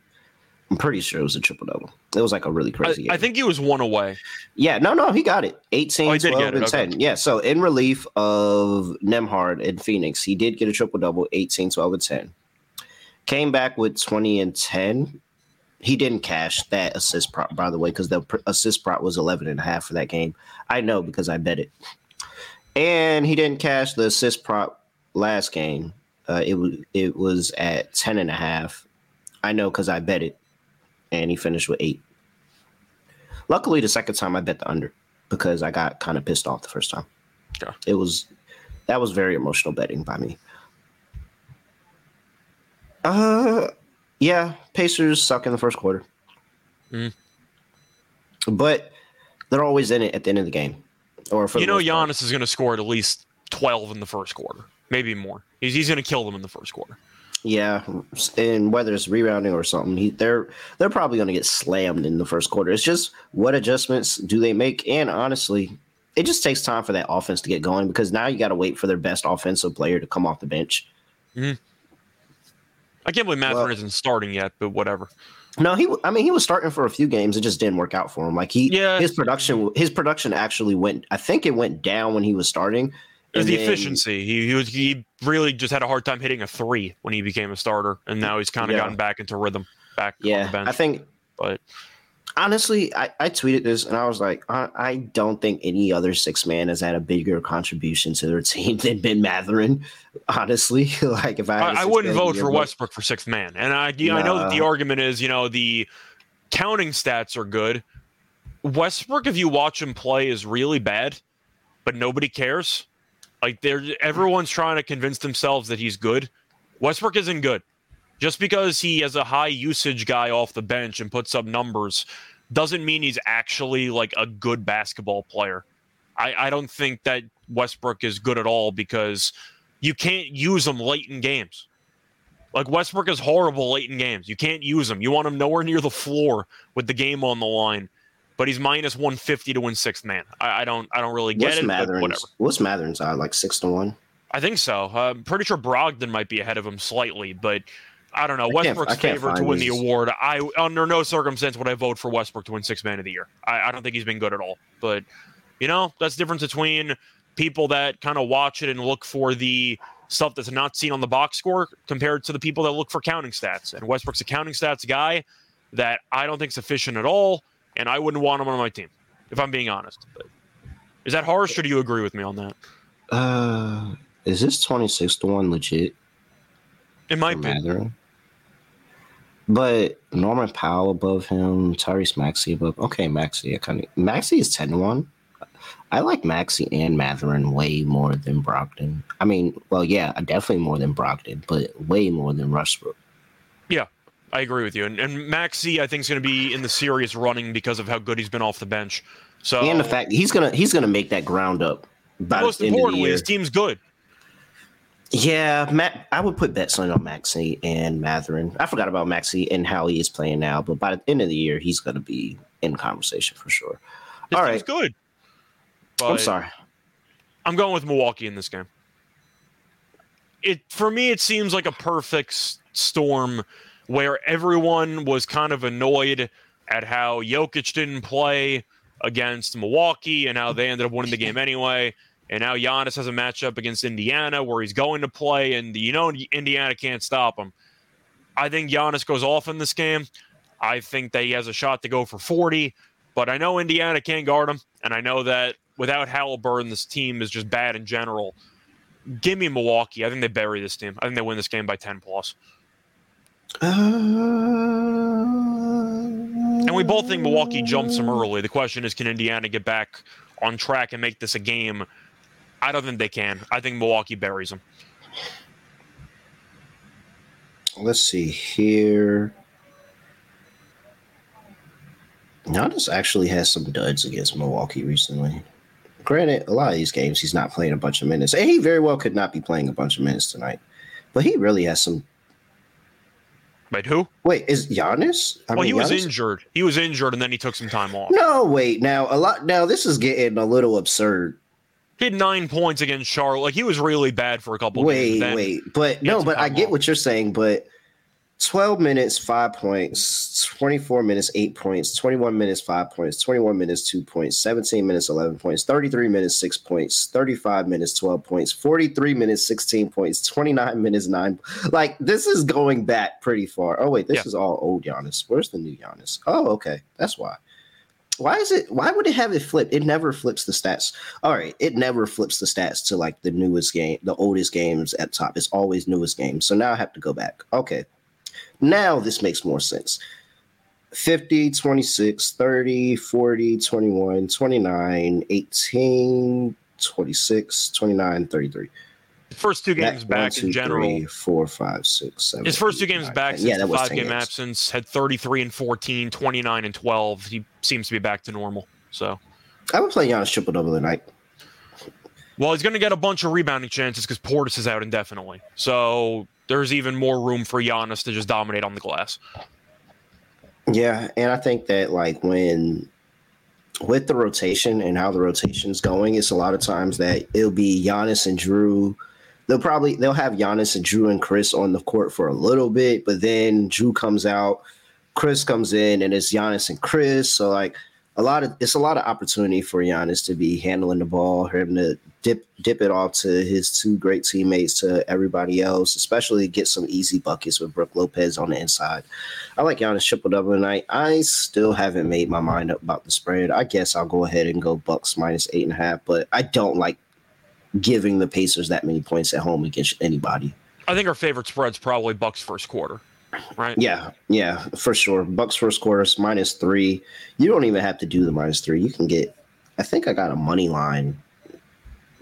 I'm pretty sure it was a triple-double. It was like a really crazy game. I think he was one away. Yeah. No, he got it. 18, oh, 12, and 10. Yeah. So in relief of Nembhard in Phoenix, he did get a triple-double, 18, 12, and 10. Came back with 20 and 10. He didn't cash that assist prop, by the way, because the assist prop was 11.5 for that game. I know because I bet it. And he didn't cash the assist prop last game. It was at 10.5. I know because I bet it. And he finished with 8. Luckily, the second time I bet the under because I got kind of pissed off the first time. Yeah. That was very emotional betting by me. Yeah, Pacers suck in the first quarter. Mm. But they're always in it at the end of the game. Or for Giannis is going to score at least 12 in the first quarter, maybe more. He's going to kill them in the first quarter. Yeah, and whether it's rebounding or something, they're probably going to get slammed in the first quarter. It's just what adjustments do they make? And honestly, it just takes time for that offense to get going because now you got to wait for their best offensive player to come off the bench. Mm-hmm. I can't believe Mathurin isn't starting yet, but whatever. No, he was starting for a few games. It just didn't work out for him. Like his production actually went. I think it went down when he was starting. It was the efficiency. He really just had a hard time hitting a three when he became a starter, and now he's kind of gotten back into rhythm. On the bench. I think. But honestly, I tweeted this, and I was like, I don't think any other six man has had a bigger contribution to their team than Ben Mathurin. Honestly, like if I wouldn't vote for Westbrook for sixth man, and I know that the argument is, you know, the counting stats are good. Westbrook, if you watch him play, is really bad, but nobody cares. Like everyone's trying to convince themselves that he's good. Westbrook isn't good. Just because he is a high usage guy off the bench and puts up numbers doesn't mean he's actually like a good basketball player. I don't think that Westbrook is good at all because you can't use him late in games. Like Westbrook is horrible late in games. You can't use him. You want him nowhere near the floor with the game on the line. But he's minus 150 to win sixth man. I don't really get it. But whatever. What's Matherin's odd? Like 6-1? I think so. I'm pretty sure Brogdon might be ahead of him slightly, but I don't know. Westbrook's favorite to win the award. I under no circumstance would I vote for Westbrook to win sixth man of the year. I don't think he's been good at all. But you know, that's the difference between people that kind of watch it and look for the stuff that's not seen on the box score compared to the people that look for counting stats. And Westbrook's a counting stats guy that I don't think's efficient at all. And I wouldn't want him on my team, if I'm being honest. But is that harsh, or do you agree with me on that? Is this 26-1 legit? It might be. Mathering? But Norman Powell above him, Tyrese Maxey above. Okay, Maxey. Maxey is 10-1. I like Maxey and Mathurin way more than Brogdon. I mean, well, yeah, definitely more than Brogdon, but way more than Westbrook. Yeah. I agree with you. And Maxey, I think, is going to be in the serious running because of how good he's been off the bench. So and the fact he's gonna make that ground up. Most importantly, his team's good. Yeah, I would put bets on Maxey and Mathurin. I forgot about Maxey and how he is playing now, but by the end of the year, he's going to be in conversation for sure. His all team's right, good. I'm sorry. I'm going with Milwaukee in this game. For me, it seems like a perfect storm. Where everyone was kind of annoyed at how Jokic didn't play against Milwaukee and how they ended up winning the game anyway. And now Giannis has a matchup against Indiana where he's going to play and, you know, Indiana can't stop him. I think Giannis goes off in this game. I think that he has a shot to go for 40, but I know Indiana can't guard him. And I know that without Halliburton, this team is just bad in general. Give me Milwaukee. I think they bury this team. I think they win this game by 10+. And we both think Milwaukee jumps them early. The question is, can Indiana get back on track and make this a game? I don't think they can. I think Milwaukee buries them. Let's see here. Giannis actually has some duds against Milwaukee recently. Granted, a lot of these games, he's not playing a bunch of minutes. And he very well could not be playing a bunch of minutes tonight. But he really has some. Wait, who? Wait, is Giannis? Well, he was injured. He was injured, and then he took some time off. No, wait. Now, this is getting a little absurd. He had 9 points against Charlotte. Like, he was really bad for a couple of games. Wait. But, no, but I get what you're saying, but 12 minutes, 5 points, 24 minutes, 8 points, 21 minutes, 5 points, 21 minutes, 2 points, 17 minutes, 11 points, 33 minutes, 6 points, 35 minutes, 12 points, 43 minutes, 16 points, 29 minutes, 9. Like, this is going back pretty far. Oh, wait, this is all old Giannis. Where's the new Giannis? Oh, okay. That's why. Why would it have it flipped? It never flips the stats. All right. It never flips the stats to like the newest game, the oldest games at top. It's always newest games. So now I have to go back. Okay. Now this makes more sense. 50, 26, 30, 40, 21, 29, 18, 26, 29, 33. The first two games back in general. 3, 4, 5, 6, 7. His first two games back since the 5-game absence, had 33 and 14, 29 and 12. He seems to be back to normal. So I would play Giannis triple-double tonight. Well, he's going to get a bunch of rebounding chances because Portis is out indefinitely. So there's even more room for Giannis to just dominate on the glass. Yeah, and I think that like when with the rotation and how the rotation's going, it's a lot of times that it'll be Giannis and Drew. They'll have Giannis and Drew and Chris on the court for a little bit, but then Drew comes out, Chris comes in, and it's Giannis and Chris. So like it's a lot of opportunity for Giannis to be handling the ball, him to dip it off to his two great teammates, to everybody else, especially get some easy buckets with Brooke Lopez on the inside. I like Giannis triple-double tonight. I still haven't made my mind up about the spread. I guess I'll go ahead and go Bucks minus 8.5, but I don't like giving the Pacers that many points at home against anybody. I think our favorite spread's probably Bucks first quarter, right? Yeah, for sure. Bucks first quarter is minus 3. You don't even have to do the minus 3. You can get, I think I got a money line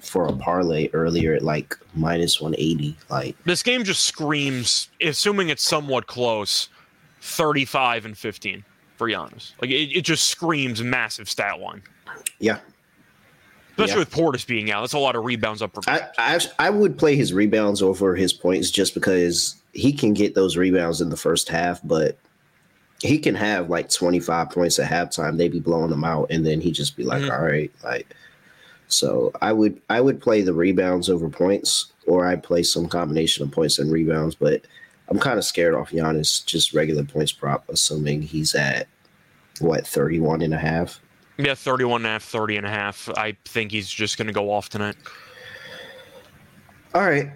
for a parlay earlier at like minus 180. Like this game just screams, assuming it's somewhat close, 35 and 15 for Giannis. Like it just screams massive stat line. Yeah. Especially with Portis being out. That's a lot of rebounds up for Portis. I would play his rebounds over his points just because he can get those rebounds in the first half, but he can have like 25 points at halftime. They'd be blowing them out and then he'd just be like, all right, like. So I would play the rebounds over points, or I'd play some combination of points and rebounds, but I'm kind of scared off Giannis, just regular points prop, assuming he's at, 31.5? Yeah, 31.5, 30.5. I think he's just going to go off tonight. All right,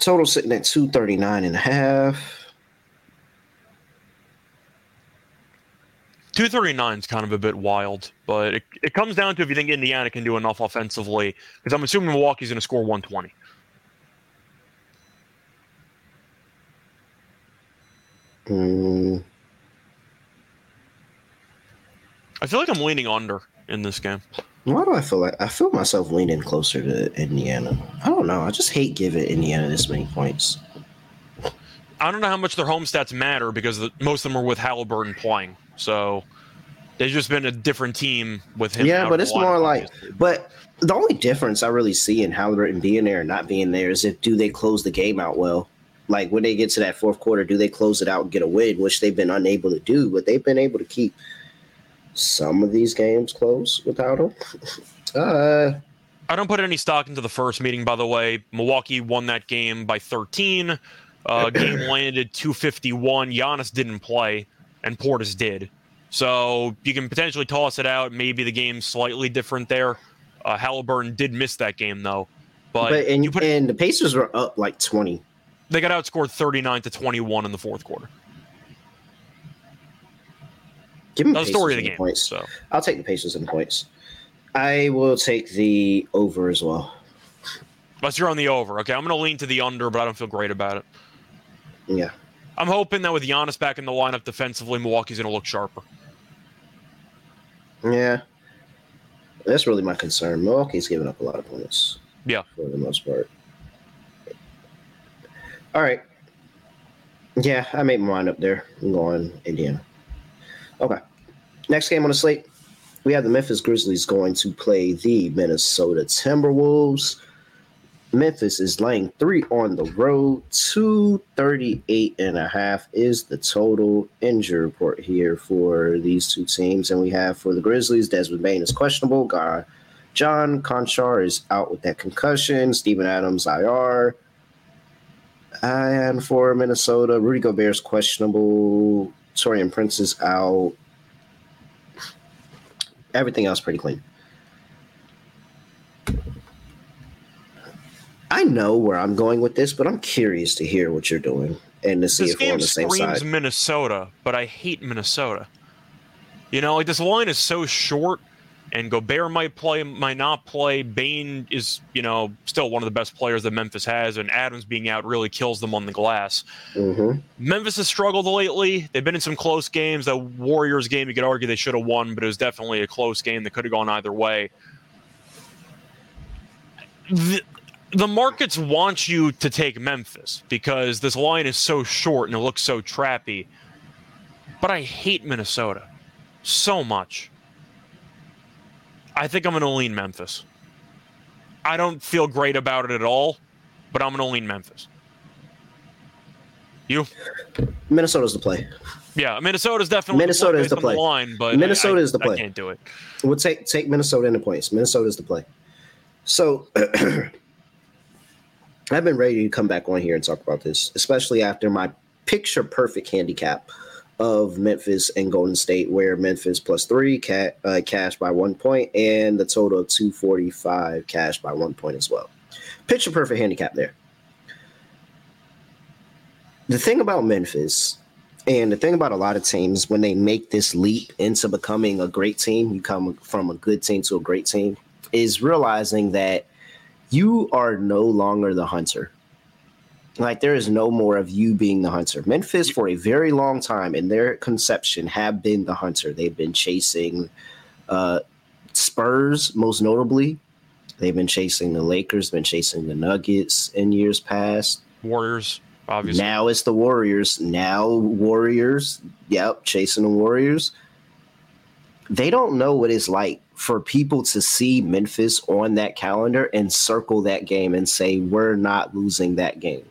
total sitting at 239.5. 239 is kind of a bit wild, but it comes down to if you think Indiana can do enough offensively, because I'm assuming Milwaukee's going to score 120. I feel like I'm leaning under in this game. Why do I feel like I feel myself leaning closer to Indiana? I don't know. I just hate giving Indiana this many points. I don't know how much their home stats matter because most of them are with Halliburton playing. So there's just been a different team with him. Yeah, but it's more like – but the only difference I really see in Halliburton being there and not being there is if do they close the game out well. Like when they get to that fourth quarter, do they close it out and get a win, which they've been unable to do, but they've been able to keep some of these games close without him. I don't put any stock into the first meeting, by the way. Milwaukee won that game by 13. Game landed 251. Giannis didn't play, and Portis did. So you can potentially toss it out. Maybe the game's slightly different there. Halliburton did miss that game, though. But the Pacers were up like 20. They got outscored 39-21 in the fourth quarter. Give me the story of the game. Points. So I'll take the Pacers and the points. I will take the over as well. But you're on the over. Okay, I'm going to lean to the under, but I don't feel great about it. Yeah. I'm hoping that with Giannis back in the lineup defensively, Milwaukee's going to look sharper. Yeah. That's really my concern. Milwaukee's giving up a lot of points. Yeah. For the most part. All right. Yeah, I made my mind up there. I'm going Indiana. Okay. Next game on the slate, we have the Memphis Grizzlies going to play the Minnesota Timberwolves. Memphis is laying 3 on the road. 238.5 is the total injury report here for these two teams. And we have for the Grizzlies, Desmond Bane is questionable. John Conchar is out with that concussion. Steven Adams, IR. And for Minnesota, Rudy Gobert is questionable. Taurean Prince is out. Everything else pretty clean. I know where I'm going with this, but I'm curious to hear what you're doing and to see if we're on the same side. This game screams Minnesota, but I hate Minnesota. You know, like this line is so short, and Gobert might play, might not play. Bane is, you know, still one of the best players that Memphis has, and Adams being out really kills them on the glass. Mm-hmm. Memphis has struggled lately. They've been in some close games. That Warriors game, you could argue they should have won, but it was definitely a close game that could have gone either way. The markets want you to take Memphis because this line is so short and it looks so trappy. But I hate Minnesota so much. I think I'm going to lean Memphis. I don't feel great about it at all, but I'm going to lean Memphis. You? Minnesota's the play. Yeah, Minnesota's definitely Minnesota is the play. Minnesota is the play. I can't do it. We'll take Minnesota in the points. Minnesota's the play. So... I've been ready to come back on here and talk about this, especially after my picture-perfect handicap of Memphis and Golden State, where Memphis +3 cash by 1 point, and the total of 245 cash by 1 point as well. Picture-perfect handicap there. The thing about Memphis and the thing about a lot of teams, when they make this leap into becoming a great team, you come from a good team to a great team, is realizing that you are no longer the hunter. Like, there is no more of you being the hunter. Memphis, for a very long time, in their conception, have been the hunter. They've been chasing Spurs, most notably. They've been chasing the Lakers, been chasing the Nuggets in years past. Warriors, obviously. Now it's the Warriors. Yep, chasing the Warriors. They don't know what it's like for people to see Memphis on that calendar and circle that game and say, we're not losing that game.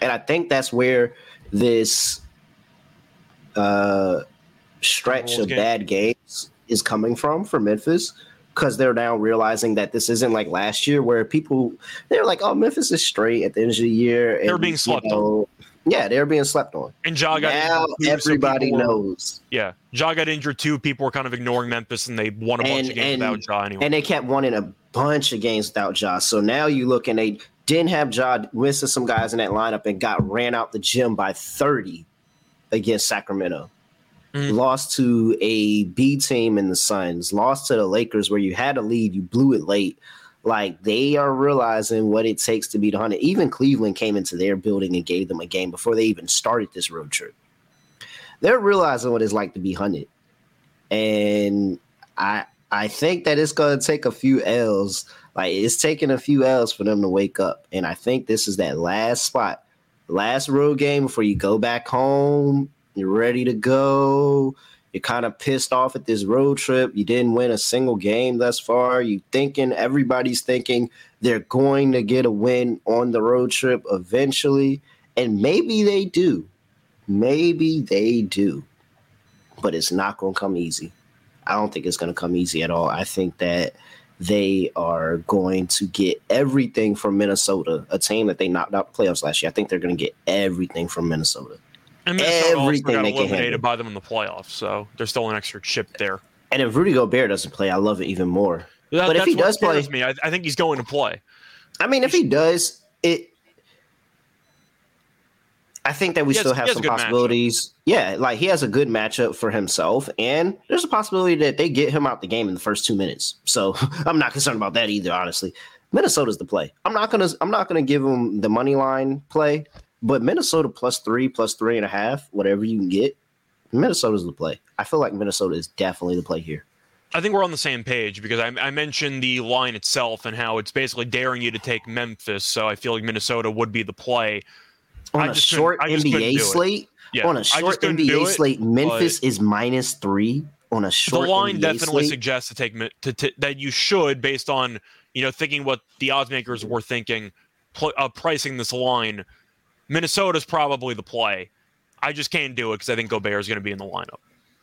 And I think that's where this stretch of bad games is coming from for Memphis, because they're now realizing that this isn't like last year where people, they're like, oh, Memphis is straight at the end of the year. They're being slept on. Yeah, they're being slept on. And Ja got injured too. Now everybody knows. Yeah, Ja got injured too. People were kind of ignoring Memphis, and they won a bunch of games without Ja anyway. And they kept winning a bunch of games without Ja. So now you look, and they didn't have Ja, missing some guys in that lineup, and got ran out the gym by 30 against Sacramento. Mm-hmm. Lost to a B team in the Suns. Lost to the Lakers where you had a lead. You blew it late. Like, they are realizing what it takes to beat the hunter. Even Cleveland came into their building and gave them a game before they even started this road trip. They're realizing what it's like to be hunted. And I think that it's going to take a few L's. Like, it's taking a few L's for them to wake up. And I think this is that last spot, last road game before you go back home. You're ready to go. You're kind of pissed off at this road trip. You didn't win a single game thus far. You thinking, everybody's thinking they're going to get a win on the road trip eventually. And maybe they do. Maybe they do. But it's not going to come easy. I don't think it's going to come easy at all. I think that they are going to get everything from Minnesota, a team that they knocked out the playoffs last year. I think they're going to get everything from Minnesota. And Minnesota everything also got eliminated by them in the playoffs, so there's still an extra chip there. And if Rudy Gobert doesn't play, I love it even more. But if he does play, I think he's going to play. I mean, if he does, I think that we still have some possibilities. Yeah, like, he has a good matchup for himself, and there's a possibility that they get him out the game in the first 2 minutes. So I'm not concerned about that either, honestly. Minnesota's the play. I'm not gonna give him the money line play. But Minnesota +3, +3.5, whatever you can get, Minnesota's the play. I feel like Minnesota is definitely the play here. I think we're on the same page because I mentioned the line itself and how it's basically daring you to take Memphis. So I feel like Minnesota would be the play. On a short NBA slate? Yeah. On a short NBA slate, Memphis is -3 on a short NBA slate. The line definitely suggests to take that you should, based on, you know, thinking what the odds makers were thinking, pricing this line. Minnesota's probably the play. I just can't do it because I think Gobert is going to be in the lineup.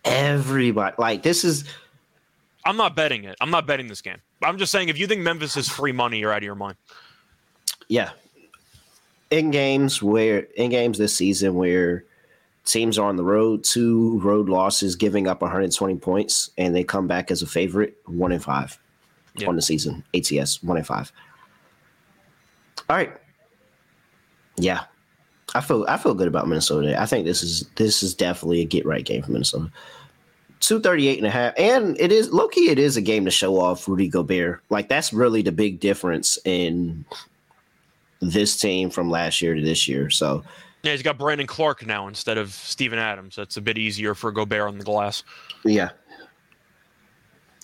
Everybody, like, this is... I'm not betting it. I'm not betting this game. I'm just saying, if you think Memphis is free money, you're out of your mind. Yeah. In games this season where teams are on the road, 2 road losses, giving up 120 points, and they come back as a favorite, 1-5 on the season. ATS, 1-5. All right. Yeah. I feel good about Minnesota. I think this is definitely a get-right game for Minnesota. 238.5, and it is low-key, it is a game to show off Rudy Gobert. Like, that's really the big difference in this team from last year to this year. So yeah, he's got Brandon Clark now instead of Steven Adams. That's a bit easier for Gobert on the glass. Yeah.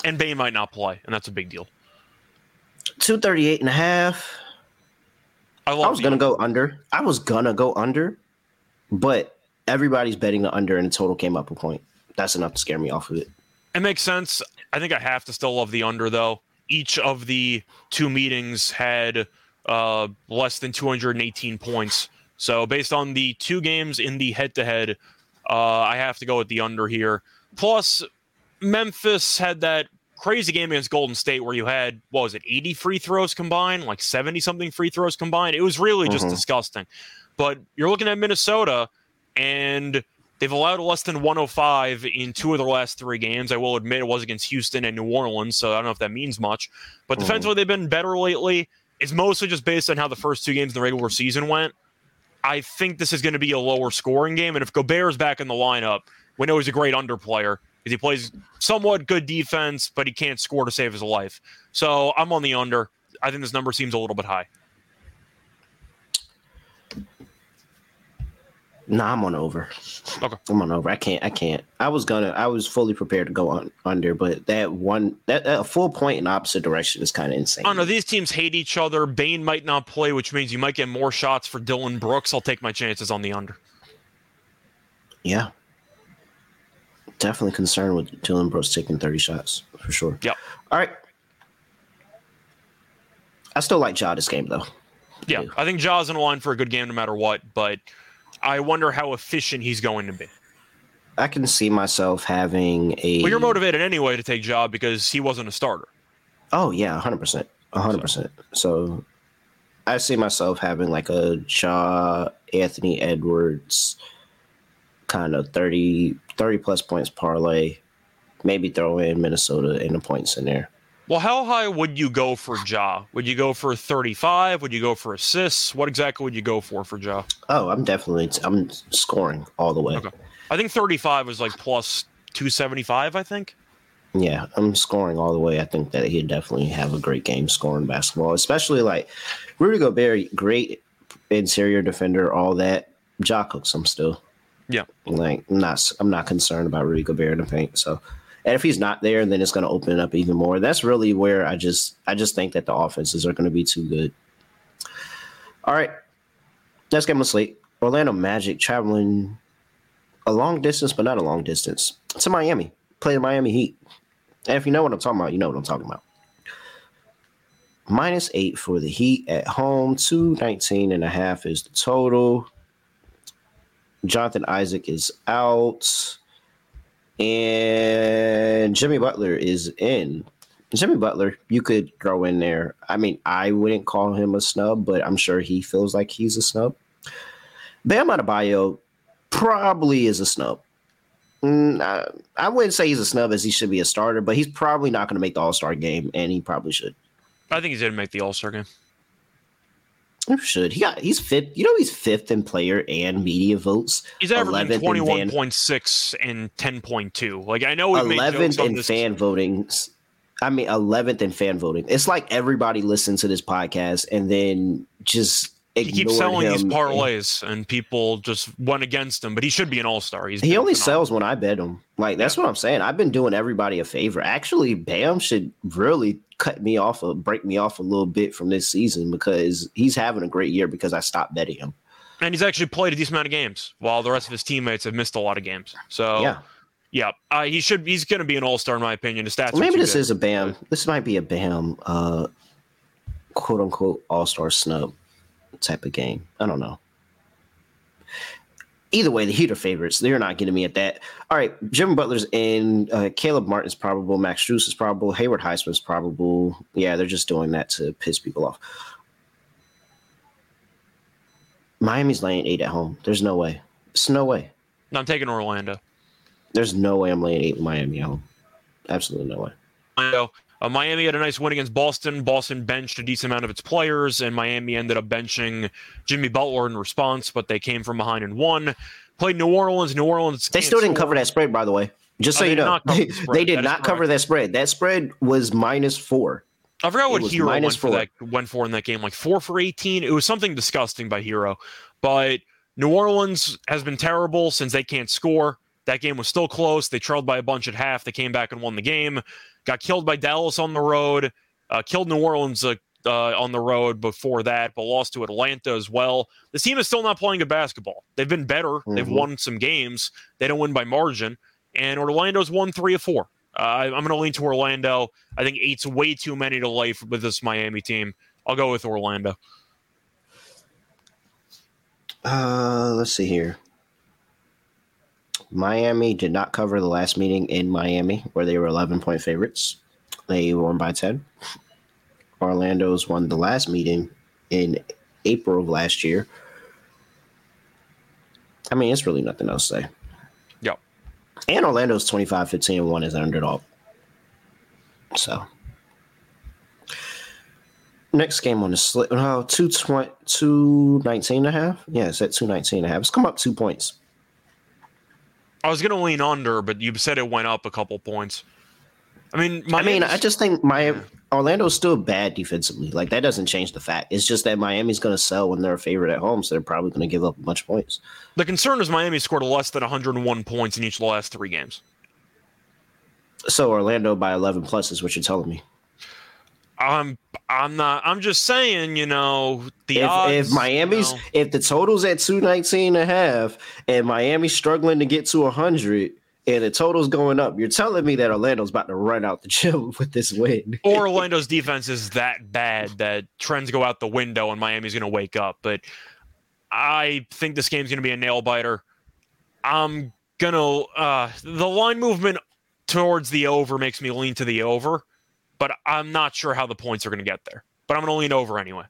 And Bane might not play, and that's a big deal. 238.5. I was gonna go under, but everybody's betting the under, and the total came up a point. That's enough to scare me off of it. It makes sense. I think I have to still love the under, though. Each of the 2 meetings had less than 218 points. So based on the 2 games in the head-to-head, I have to go with the under here. Plus, Memphis had that crazy game against Golden State where you had, 80 free throws combined? Like 70-something free throws combined? It was really just disgusting. But you're looking at Minnesota, and... they've allowed less than 105 in 2 of their last 3 games. I will admit it was against Houston and New Orleans, so I don't know if that means much. But defensively, they've been better lately. It's mostly just based on how the first 2 games in the regular season went. I think this is going to be a lower scoring game, and if Gobert is back in the lineup, we know he's a great under player because he plays somewhat good defense, but he can't score to save his life. So I'm on the under. I think this number seems a little bit high. No, I'm on over. Okay. I'm on over. I can't. I was fully prepared to go on under, but that a full point in opposite direction is kind of insane. Oh no, these teams hate each other. Bane might not play, which means you might get more shots for Dylan Brooks. I'll take my chances on the under. Yeah. Definitely concerned with Dylan Brooks taking 30 shots for sure. Yep. All right. I still like Ja this game though. Yeah. I think Ja's in line for a good game no matter what, but I wonder how efficient he's going to be. I can see myself having a... Well, you're motivated anyway to take Ja because he wasn't a starter. Oh, yeah, 100%. 100%. So I see myself having like a Ja, Anthony Edwards kind of 30-plus points parlay. Maybe throw in Minnesota and the points in there. Well, how high would you go for Ja? Would you go for 35? Would you go for assists? What exactly would you go for Ja? Oh, I'm scoring all the way. Okay. I think 35 was like plus 275, I think. Yeah, I'm scoring all the way. I think that he'd definitely have a great game scoring basketball, especially like Rudy Gobert, great interior defender, all that. Ja cooks him still. Yeah. Like, I'm not concerned about Rudy Gobert in the paint, so... And if he's not there, then it's going to open up even more. That's really where I just think that the offenses are going to be too good. All right. Next game on slate. Orlando Magic traveling a long distance, but not a long distance, to Miami. Play the Miami Heat. And if you know what I'm talking about, you know what I'm talking about. -8 for the Heat at home. 219.5 is the total. Jonathan Isaac is out. And Jimmy Butler is in. Jimmy Butler, you could throw in there. I mean, I wouldn't call him a snub, but I'm sure he feels like he's a snub. Bam Adebayo probably is a snub. I wouldn't say he's a snub as he should be a starter, but he's probably not going to make the All-Star game, and he probably should. I think he's going to make the All-Star game. He should. He's fifth. You know, he's fifth in player and media votes. He's averaging 21.6 and 10.2. Like, I know 11th in fan voting. I mean, 11th in fan voting. It's like everybody listens to this podcast and then just He keeps selling these parlays, and people just went against him. But he should be an all-star. He only sells when I bet him. Like, that's what I'm saying. I've been doing everybody a favor. Actually, Bam should really cut me off or break me off a little bit from this season because he's having a great year because I stopped betting him. And he's actually played a decent amount of games while the rest of his teammates have missed a lot of games. So, yeah, he should. He's going to be an all-star, in my opinion. The stats. Well, maybe this is a Bam. This might be a Bam, quote-unquote, all-star snub type of game. I don't know. Either way, the Heat are favorites. They're not getting me at that. All right, Jimmy Butler's in. Caleb Martin's probable. Max Strus is probable. Hayward Highsmith's probable. Yeah, they're just doing that to piss people off. Miami's laying 8 at home. There's no way. It's no way. No, I'm taking Orlando. There's no way I'm laying 8 in Miami at home. Absolutely no way. I know. Miami had a nice win against Boston. Boston benched a decent amount of its players, and Miami ended up benching Jimmy Butler in response, but they came from behind and won. Played New Orleans. New Orleans. They still didn't cover that spread, by the way. Just so you know. They did not cover that spread. That spread was -4. I forgot what Hero went for in that game, like 4 for 18. It was something disgusting by Hero. But New Orleans has been terrible since they can't score. That game was still close. They trailed by a bunch at half. They came back and won the game. Got killed by Dallas on the road. Killed New Orleans on the road before that, but lost to Atlanta as well. This team is still not playing good basketball. They've been better. Mm-hmm. They've won some games. They don't win by margin. And Orlando's won 3 of 4. I'm going to lean to Orlando. I think 8's way too many to lay with this Miami team. I'll go with Orlando. Let's see here. Miami did not cover the last meeting in Miami where they were 11-point favorites. They won by 10. Orlando's won the last meeting in April of last year. I mean, it's really nothing else to say. And Orlando's 25-15-1 as an underdog. So, next game on the slip, 219.5. Yeah, it's at 219.5. It's come up 2 points. I was going to lean under, but you said it went up a couple points. I just think Orlando's still bad defensively. Like, that doesn't change the fact. It's just that Miami's going to sell when they're a favorite at home, so they're probably going to give up a bunch of points. The concern is Miami scored less than 101 points in each of the last 3 games. So Orlando by 11+ is what you're telling me. I'm not. I'm just saying, the odds. If Miami's, if the total's at 219.5, and Miami's struggling to get to 100. And the total's going up. You're telling me that Orlando's about to run out the gym with this win. Or Orlando's defense is that bad that trends go out the window and Miami's going to wake up. But I think this game's going to be a nail-biter. I'm going to the line movement towards the over makes me lean to the over. But I'm not sure how the points are going to get there. But I'm going to lean over anyway.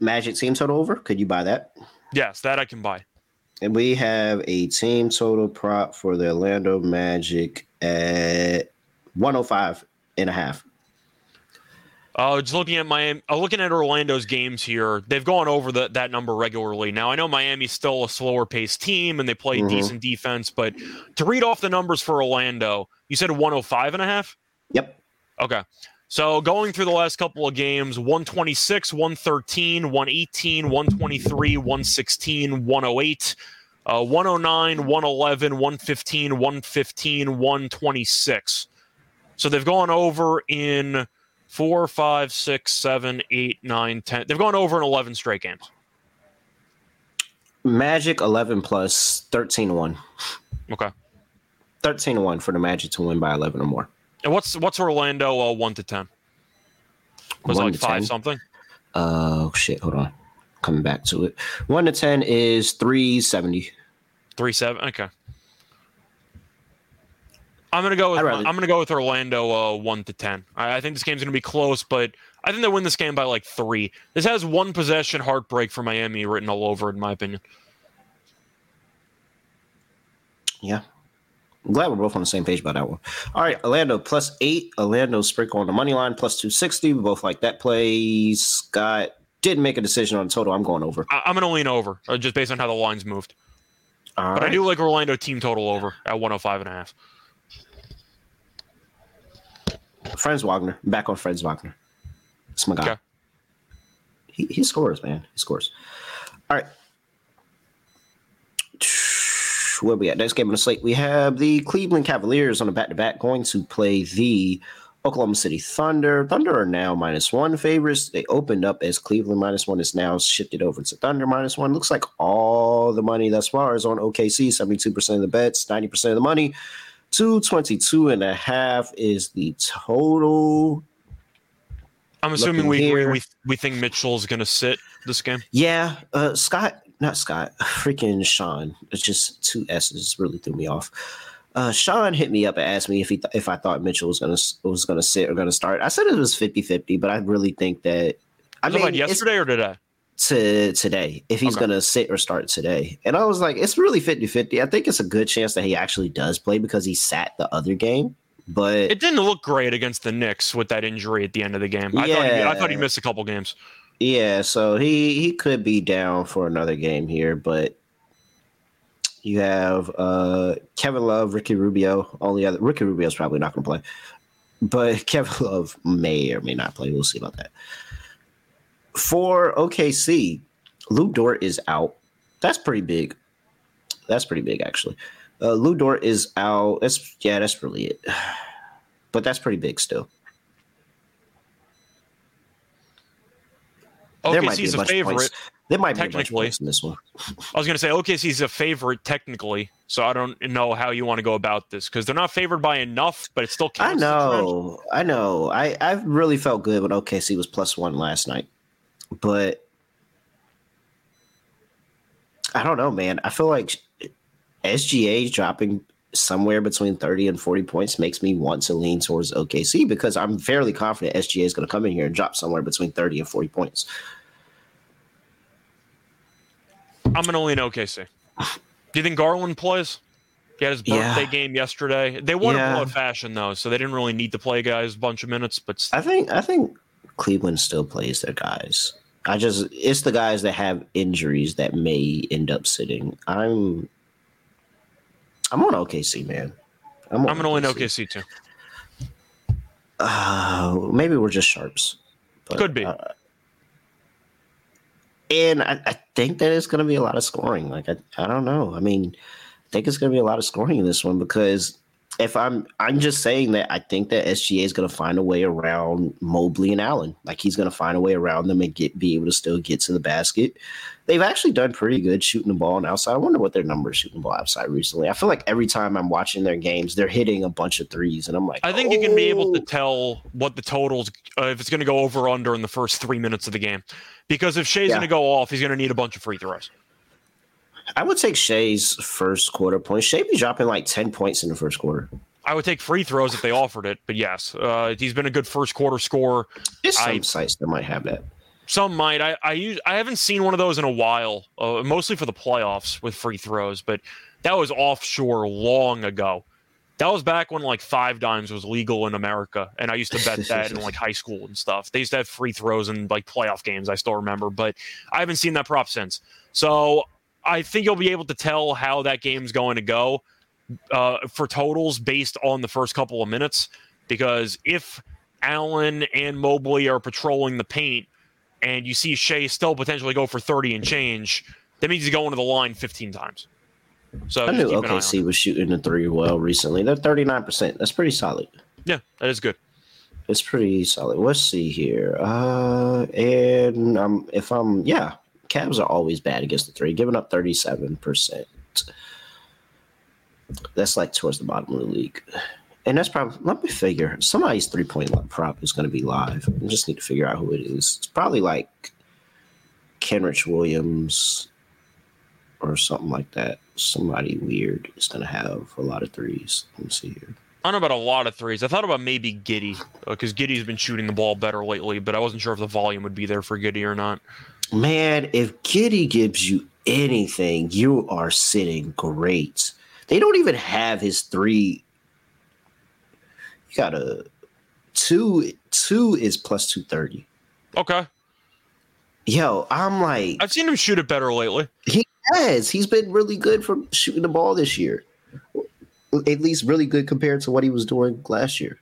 Magic team total over? Could you buy that? Yes, that I can buy. And we have a team total prop for the Orlando Magic at 105.5. Just looking at Miami, looking at Orlando's games here, they've gone over that number regularly. Now, I know Miami's still a slower-paced team, and they play decent defense, but to read off the numbers for Orlando, you said 105.5? Yep. Okay. So going through the last couple of games, 126, 113, 118, 123, 116, 108, 109, 111, 115, 115, 126. So they've gone over in 4, 5, 6, 7, 8, 9, 10. They've gone over in 11 straight games. Magic 11+, 13-1. Okay. 13-1 for the Magic to win by 11 or more. And what's Orlando 1-10? Was it like 5 something? Oh, shit. Hold on. Coming back to it. 1-10 is 370. 370? Okay. I'm gonna go with Orlando 1-10. I think this game's gonna be close, but I think they win this game by like 3. This has one possession heartbreak for Miami written all over it, in my opinion. Yeah. I'm glad we're both on the same page about that one. All right, Orlando +8. Orlando sprinkle on the money line +260. We both like that play. Scott didn't make a decision on the total. I'm going over. I'm going to lean over just based on how the line's moved. All but right. I do like Orlando team total over at 105.5. Franz Wagner. Back on Franz Wagner. That's my guy. Okay. he scores, man. He scores. All right. Where we at? Next game on the slate, we have the Cleveland Cavaliers on a back-to-back going to play the Oklahoma City Thunder. Thunder are now -1 favorites. They opened up as Cleveland -1. It's now shifted over to Thunder -1. Looks like all the money thus far is on OKC. 72% of the bets, 90% of the money. 222.5 is the total. I'm assuming we think Mitchell's going to sit this game. Yeah. Sean. It's just two S's really threw me off. Sean hit me up and asked me if I thought Mitchell was gonna sit or gonna start. I said it was 50-50, but I really think that today if he's gonna sit or start today. And I was like, it's really 50-50. I think it's a good chance that he actually does play because he sat the other game, but it didn't look great against the Knicks with that injury at the end of the game. I thought he missed a couple games. Yeah, so he could be down for another game here, but. You have Kevin Love, Ricky Rubio. Ricky Rubio's probably not going to play, but Kevin Love may or may not play. We'll see about that. For OKC, Lou Dort is out. That's pretty big. That's pretty big, actually. Lou Dort is out. That's really it. But that's pretty big still. OKC's a favorite. There might be a bunch of points in this one. I was going to say OKC's a favorite technically, so I don't know how you want to go about this because they're not favored by enough, but it still counts. I know. I really felt good when OKC was +1 last night, but I don't know, man. I feel like SGA dropping somewhere between 30 and 40 points makes me want to lean towards OKC because I'm fairly confident SGA is going to come in here and drop somewhere between 30 and 40 points. I'm going to lean OKC. Do you think Garland plays? He had his birthday game yesterday. They won in blowout fashion, though, so they didn't really need to play guys a bunch of minutes. But I think Cleveland still plays their guys. It's the guys that have injuries that may end up sitting. I'm on OKC, man. I'm going to lean OKC, too. Maybe we're just sharps. But, could be. And I think that it's going to be a lot of scoring. Like, I don't know. I mean, I think it's going to be a lot of scoring in this one because if I'm just saying that I think that SGA is going to find a way around Mobley and Allen. Like, he's going to find a way around them and be able to still get to the basket. They've actually done pretty good shooting the ball on outside. I wonder what their number is shooting the ball outside recently. I feel like every time I'm watching their games, they're hitting a bunch of threes, and I'm like, I think you can be able to tell what the totals, if it's going to go over or under in the first 3 minutes of the game. Because if Shea's going to go off, he's going to need a bunch of free throws. I would take Shea's first quarter points. Shea be dropping like 10 points in the first quarter. I would take free throws if they offered it, but yes. He's been a good first quarter scorer. There's some sites that might have that. Some might. I haven't seen one of those in a while, mostly for the playoffs with free throws, but that was offshore long ago. That was back when like 5 dimes was legal in America, and I used to bet that in like high school and stuff. They used to have free throws in like playoff games, I still remember, but I haven't seen that prop since. So I think you'll be able to tell how that game's going to go for totals based on the first couple of minutes, because if Allen and Mobley are patrolling the paint and you see Shea still potentially go for 30 and change, that means he's going to the line 15 times. So I knew OKC was shooting the three well recently. They're 39%. That's pretty solid. Yeah, that is good. It's pretty solid. Let's see here. Cavs are always bad against the three, giving up 37%. That's like towards the bottom of the league. And that's probably, let me figure, somebody's 3-point prop is going to be live. I just need to figure out who it is. It's probably like Kenrich Williams or something like that. Somebody weird is going to have a lot of threes. Let me see here. I don't know about a lot of threes. I thought about maybe Giddey because Giddey's been shooting the ball better lately, but I wasn't sure if the volume would be there for Giddey or not. Man, if Giddey gives you anything, you are sitting great. They don't even have his three. You got a two. Two is +230. Okay. Yo, I'm like, I've seen him shoot it better lately. He has. He's been really good for shooting the ball this year. At least really good compared to what he was doing last year.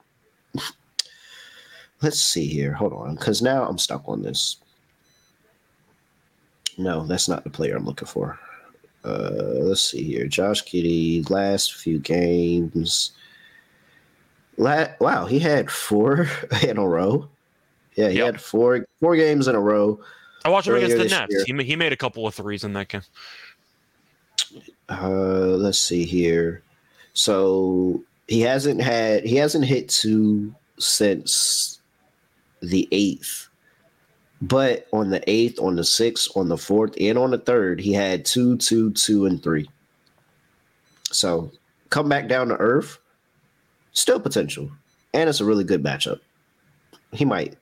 Let's see here. Hold on, because now I'm stuck on this. No, that's not the player I'm looking for. Let's see here. Josh Giddey, last few games. Wow, he had four in a row. Yeah, he had four games in a row. I watched him against the Nets. He made a couple of threes in that game. Let's see here. So he hasn't hit two since the 8th. But on the 8th, on the 6th, on the 4th, and on the 3rd, he had 2, 2, 2, and 3. So come back down to earth. Still potential. And it's a really good matchup. He might,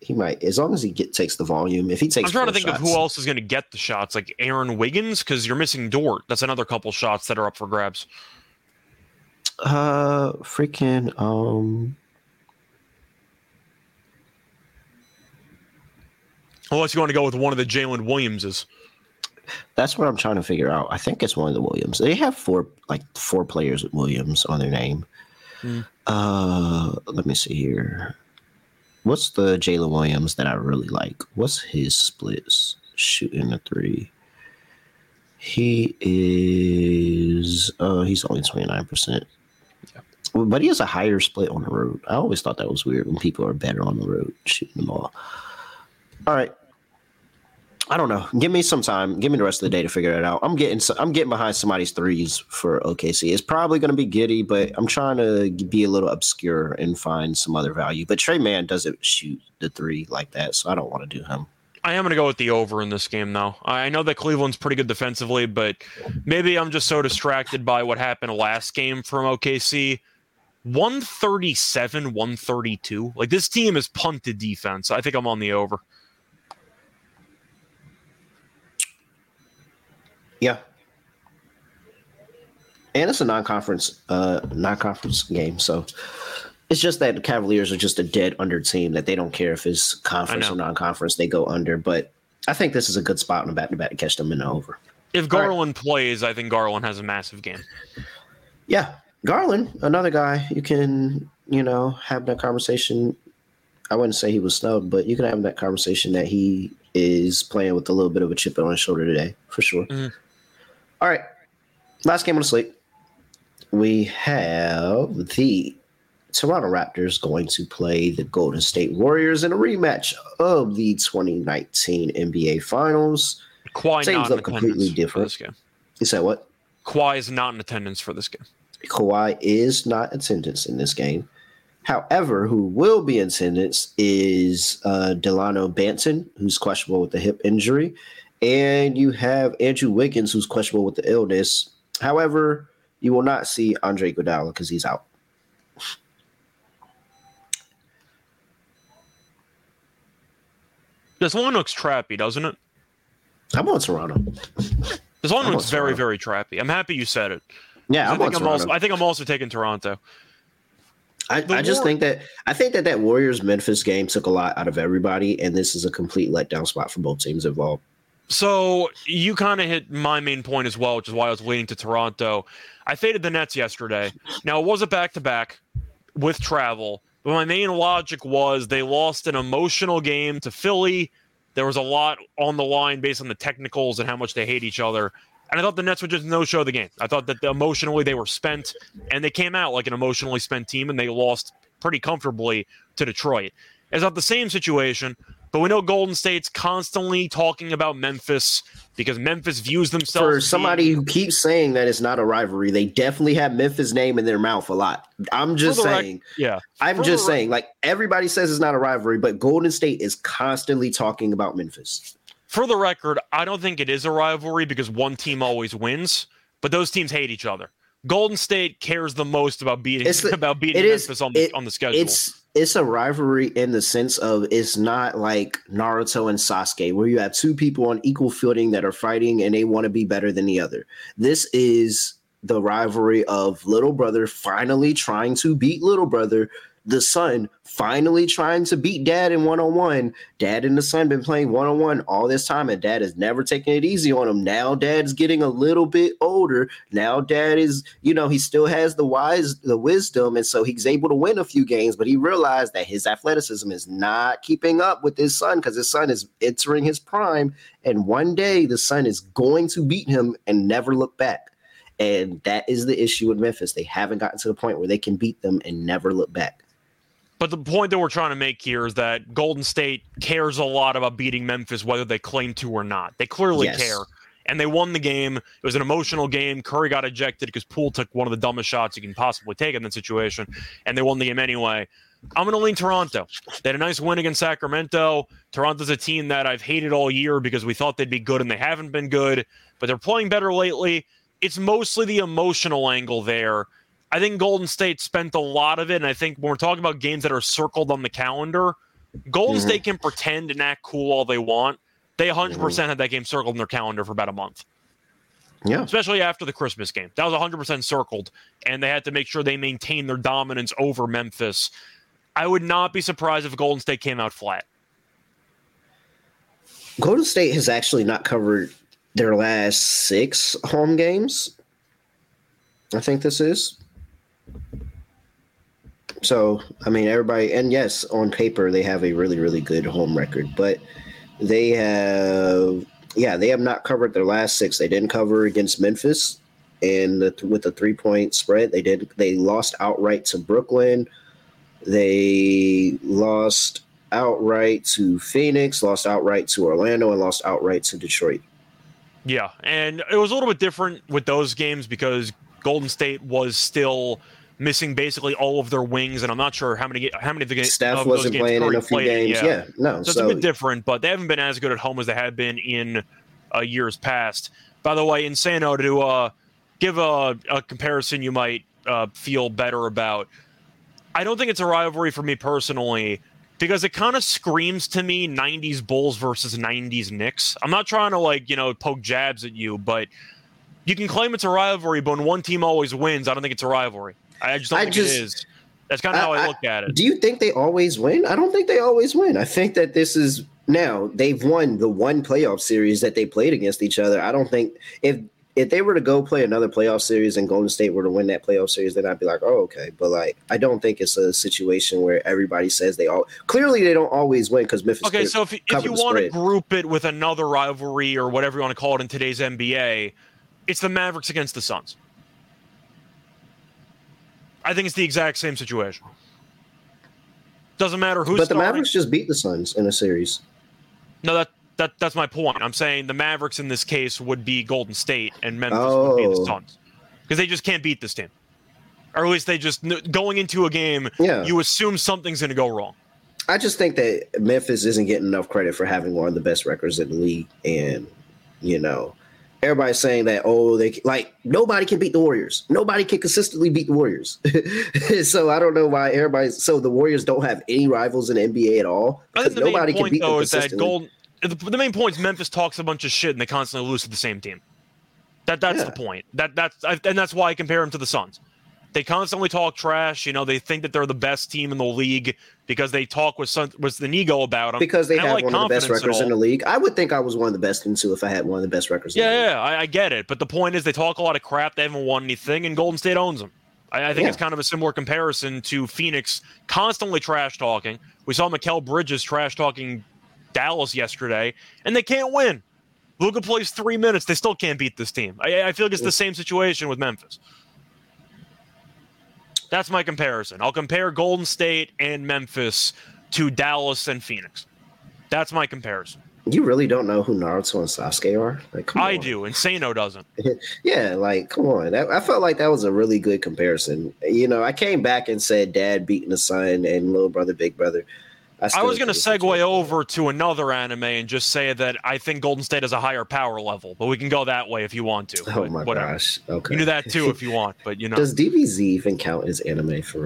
as long as he takes the volume. If he takes, I'm trying to think of who else is going to get the shots, like Aaron Wiggins, because you're missing Dort. That's another couple shots that are up for grabs. Unless you want to go with one of the Jalen Williamses. That's what I'm trying to figure out. I think it's one of the Williams. They have four players with Williams on their name. Let me see here. What's the Jalen Williams that I really like? What's his splits? Shooting a three. He is he's only 29%. Yeah. But he has a higher split on the road. I always thought that was weird when people are better on the road shooting the ball. All right. I don't know. Give me some time. Give me the rest of the day to figure it out. I'm getting behind somebody's threes for OKC. It's probably going to be Giddey, but I'm trying to be a little obscure and find some other value. But Trey Mann doesn't shoot the three like that, so I don't want to do him. I am going to go with the over in this game, though. I know that Cleveland's pretty good defensively, but maybe I'm just so distracted by what happened last game from OKC. 137, 132. Like, this team is punted defense. I think I'm on the over. Yeah, and it's a non-conference game, so it's just that the Cavaliers are just a dead under team that they don't care if it's conference or non-conference. They go under, but I think this is a good spot in the back-to-back to catch them in the over. If Garland plays, I think Garland has a massive game. Yeah, Garland, another guy you can have that conversation. I wouldn't say he was snubbed, but you can have that conversation that he is playing with a little bit of a chip on his shoulder today, for sure. Mm-hmm. All right, last game on the slate. We have the Toronto Raptors going to play the Golden State Warriors in a rematch of the 2019 NBA Finals. Kawhi not in completely different. You said what? Kawhi is not in attendance for this game. Kawhi is not in attendance in this game. However, who will be in attendance is Delano Banton, who's questionable with a hip injury. And you have Andrew Wiggins, who's questionable with the illness. However, you will not see Andre Iguodala because he's out. This one looks trappy, doesn't it? I'm on Toronto. This one looks very, very trappy. I'm happy you said it. Yeah, I think I'm also taking Toronto. I think that Warriors Memphis game took a lot out of everybody, and this is a complete letdown spot for both teams involved. So you kind of hit my main point as well, which is why I was leaning to Toronto. I faded the Nets yesterday. Now, it was a back-to-back with travel, but my main logic was they lost an emotional game to Philly. There was a lot on the line based on the technicals and how much they hate each other. And I thought the Nets would just no-show the game. I thought that emotionally they were spent, and they came out like an emotionally spent team, and they lost pretty comfortably to Detroit. It's not the same situation, but we know Golden State's constantly talking about Memphis because Memphis views themselves. For somebody who keeps saying that it's not a rivalry, they definitely have Memphis' name in their mouth a lot. I'm just saying. Yeah. I'm just saying, like, everybody says it's not a rivalry, but Golden State is constantly talking about Memphis. For the record, I don't think it is a rivalry because one team always wins, but those teams hate each other. Golden State cares the most about beating Memphis on the schedule. It's a rivalry in the sense of it's not like Naruto and Sasuke where you have two people on equal footing that are fighting and they want to be better than the other. This is the rivalry of little brother finally trying to beat little brother. the son finally trying to beat dad in one-on-one. Dad and the son been playing one-on-one all this time, and dad has never taken it easy on him. Now dad's getting a little bit older. Now dad is, you know, he still has the wisdom, and so he's able to win a few games, but he realized that his athleticism is not keeping up with his son because his son is entering his prime, and one day the son is going to beat him and never look back. And that is the issue with Memphis. They haven't gotten to the point where they can beat them and never look back. But the point that we're trying to make here is that Golden State cares a lot about beating Memphis, whether they claim to or not. They clearly care. And they won the game. It was an emotional game. Curry got ejected because Poole took one of the dumbest shots you can possibly take in that situation. And they won the game anyway. I'm going to lean Toronto. They had a nice win against Sacramento. Toronto's a team that I've hated all year because we thought they'd be good and they haven't been good. But they're playing better lately. It's mostly the emotional angle there. I think Golden State spent a lot of it, and I think when we're talking about games that are circled on the calendar, Golden State can pretend and act cool all they want. They 100% had that game circled in their calendar for about a month. Yeah, especially after the Christmas game. That was 100% circled, and they had to make sure they maintained their dominance over Memphis. I would not be surprised if Golden State came out flat. Golden State has actually not covered their last 6 home games, I think this is. So, I mean, everybody, and yes, on paper, they have a really, really good home record, but they have not covered their last 6. They didn't cover against Memphis and with a 3-point spread. They lost outright to Brooklyn. They lost outright to Phoenix, lost outright to Orlando, and lost outright to Detroit. Yeah, and it was a little bit different with those games because Golden State was still missing basically all of their wings, and I'm not sure how many of the games Steph wasn't playing in a few games. Yeah, no, so it's a bit different, but they haven't been as good at home as they have been in years past. By the way, Insano, to give a comparison you might feel better about, I don't think it's a rivalry for me personally, because it kind of screams to me 90s Bulls versus 90s Knicks. I'm not trying to, poke jabs at you, but you can claim it's a rivalry, but when one team always wins, I don't think it's a rivalry. I just don't think it is. That's kind of how I look at it. Do you think they always win? I don't think they always win. I think that this is now they've won the one playoff series that they played against each other. I don't think if they were to go play another playoff series and Golden State were to win that playoff series, then I'd be like, oh, okay. But, I don't think it's a situation where everybody says they all – clearly they don't always win because Memphis – okay, so if you want to group it with another rivalry or whatever you want to call it in today's NBA, it's the Mavericks against the Suns. I think it's the exact same situation. Doesn't matter who's – But the Mavericks just beat the Suns in a series. No, that's my point. I'm saying the Mavericks in this case would be Golden State and Memphis would be the Suns because they just can't beat this team. Or at least they just – going into a game, you assume something's going to go wrong. I just think that Memphis isn't getting enough credit for having one of the best records in the league. And, everybody's saying that, nobody can beat the Warriors. Nobody can consistently beat the Warriors. So I don't know why everybody's – so the Warriors don't have any rivals in the NBA at all. I think the nobody main point, can beat though, is that Golden – the main point is Memphis talks a bunch of shit and they constantly lose to the same team. That's the point. And that's why I compare them to the Suns. They constantly talk trash. They think that they're the best team in the league because they talk with an ego about them. Because they have one of the best records in the league. I would think I was one of the best in too if I had one of the best records. Yeah, I get it. But the point is they talk a lot of crap. They haven't won anything, and Golden State owns them. I think it's kind of a similar comparison to Phoenix constantly trash talking. We saw Mikal Bridges trash talking Dallas yesterday, and they can't win. Luka plays 3 minutes. They still can't beat this team. I feel like it's the same situation with Memphis. That's my comparison. I'll compare Golden State and Memphis to Dallas and Phoenix. That's my comparison. You really don't know who Naruto and Sasuke are? I do, and Sano doesn't. Yeah, come on. I felt like that was a really good comparison. I came back and said dad beating the son and little brother, big brother. I was going to segue over to another anime and just say that I think Golden State has a higher power level, but we can go that way if you want to. Oh, my gosh. Okay. You do that, too, if you want. But Does DBZ even count as anime for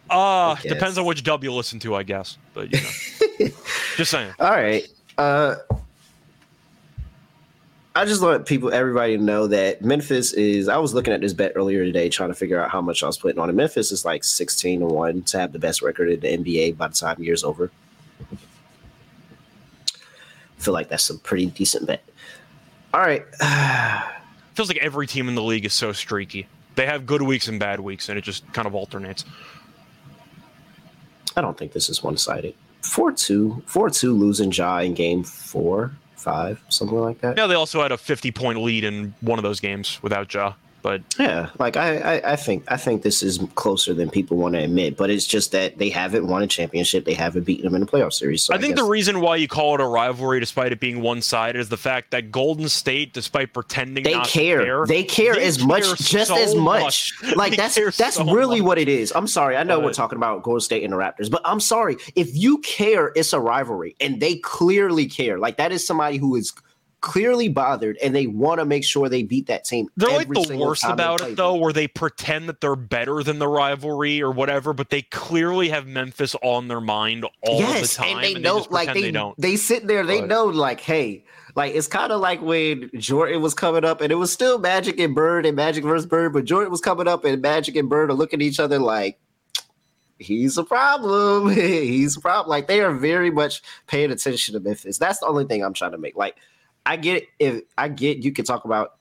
real? Depends on which dub you listen to, I guess. But, Just saying. All right. I just want everybody to know that Memphis is, I was looking at this bet earlier today, trying to figure out how much I was putting on it. Memphis is like 16-1 to have the best record in the NBA by the time year's over. I feel like that's a pretty decent bet. All right. Feels like every team in the league is so streaky. They have good weeks and bad weeks, and it just kind of alternates. I don't think this is one-sided. 4-2 losing Ja in game 4-5, something like that. Yeah, they also had a 50-point lead in one of those games without Ja. But yeah, like I think this is closer than people want to admit. But it's just that they haven't won a championship. They haven't beaten them in a playoff series. So I think the reason why you call it a rivalry, despite it being one-sided, is the fact that Golden State, despite pretending they not care, to care, they care as much. Like that's really what it is. I'm sorry, I know we're talking about Golden State and the Raptors, but I'm sorry, if you care, it's a rivalry, and they clearly care. Like that is somebody who is clearly bothered, and they want to make sure they beat that team. They're like the worst about it, though, where they pretend that they're better than the rivalry or whatever, but they clearly have Memphis on their mind all the time. And they know, like they don't. They sit there, they know, like, hey, like it's kind of like when Jordan was coming up, and it was still Magic and Bird and Magic versus Bird, but Jordan was coming up, and Magic and Bird are looking at each other like, he's a problem. He's a problem. Like they are very much paying attention to Memphis. That's the only thing I'm trying to make. Like, I get it. You can talk about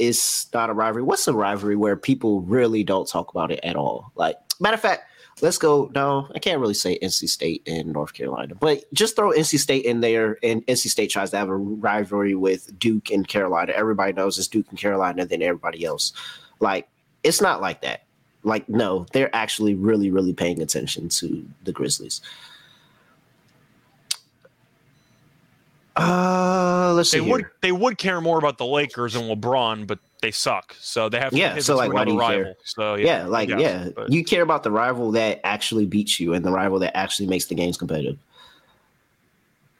it's not a rivalry. What's a rivalry where people really don't talk about it at all? Like, matter of fact, let's go. No, I can't really say NC State and North Carolina, but just throw NC State in there, and NC State tries to have a rivalry with Duke and Carolina. Everybody knows it's Duke and Carolina than everybody else. Like, it's not like that. Like, no, they're actually really, really paying attention to the Grizzlies. Let's see. They would care more about the Lakers and LeBron, but they suck. So they have to so like, why do you rival care? So you care about the rival that actually beats you and the rival that actually makes the games competitive.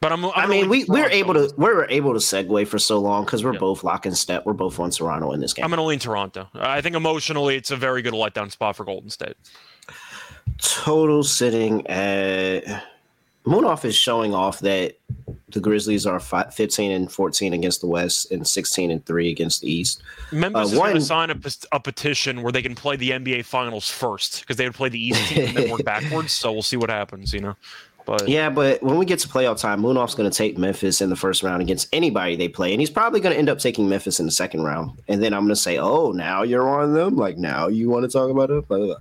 But we're able to segue for so long because we're both lock and step. We're both on Toronto in this game. I'm gonna lean Toronto. I think emotionally it's a very good letdown spot for Golden State. Total sitting at Munaf is showing off that the Grizzlies are 15-14 against the West and 16-3 against the East. Memphis is going to sign a petition where they can play the NBA Finals first because they would play the East team and then work backwards. So we'll see what happens, you know. But when we get to playoff time, Munaf's going to take Memphis in the first round against anybody they play, and he's probably going to end up taking Memphis in the second round. And then I'm going to say, oh, now you're on them? Like, now you want to talk about it? Blah, blah, blah.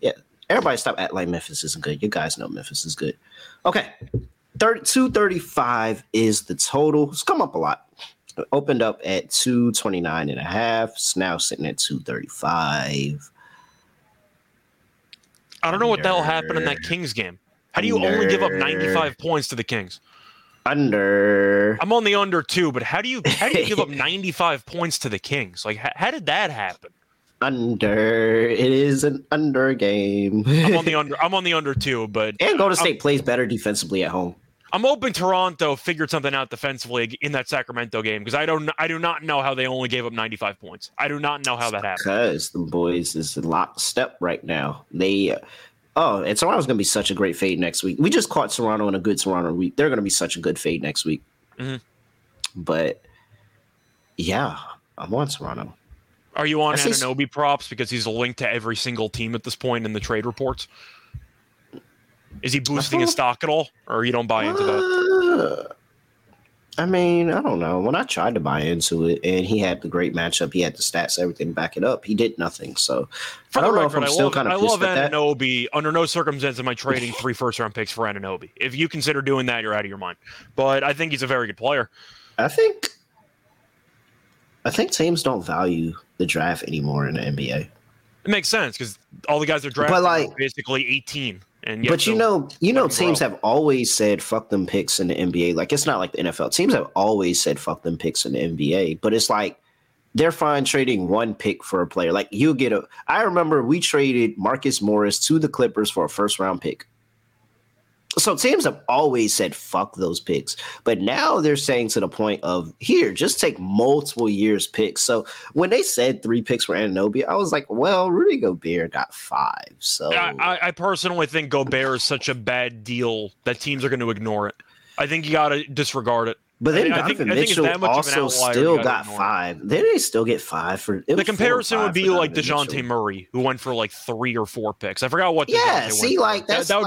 Yeah. Everybody stop acting like Memphis isn't good. You guys know Memphis is good. Okay, 235 is the total. It's come up a lot. It opened up at 229.5. It's now sitting at 235. I don't know what the hell happened in that Kings game. How do you only give up 95 points to the Kings? I'm on the under too, but how do you give up 95 points to the Kings? Like, how did that happen? It is an under game. I'm on the under too, but and Golden State plays better defensively at home. I'm hoping Toronto figured something out defensively in that Sacramento game because I do not know how they only gave up 95 points. I do not know how that happened. Because the boys is in lockstep right now. And Toronto's going to be such a great fade next week. We just caught Toronto in a good Toronto week. They're going to be such a good fade next week. Mm-hmm. But yeah, I'm on Toronto. Are you on Anunoby props because he's linked to every single team at this point in the trade reports? Is he boosting his stock at all, or you don't buy into that? I mean, I don't know. When I tried to buy into it, and he had the great matchup, he had the stats, everything to back it up. He did nothing, so for I don't know if I'm still kind of pissed at that. I love Anunoby. Under no circumstance am I trading 3 first-round picks for Anunoby. If you consider doing that, you're out of your mind. But I think he's a very good player. I think teams don't value the draft anymore in the NBA. It makes sense because all the guys they're drafting are basically 18. But you know, teams have always said fuck them picks in the NBA. Like it's not like the NFL. Teams have always said fuck them picks in the NBA. But it's like they're fine trading one pick for a player. Like you get a. I remember we traded Marcus Morris to the Clippers for a first round pick. So teams have always said, fuck those picks. But now they're saying to the point of, here, just take multiple years picks. So when they said 3 picks for Anunoby, I was like, well, Rudy Gobert got 5. So I personally think Gobert is such a bad deal that teams are going to ignore it. I think you got to disregard it. But then Donovan Mitchell still got five. Didn't they still get five? The comparison would be like DeJounte Murray, who went for like 3 or 4 picks. I forgot what that would be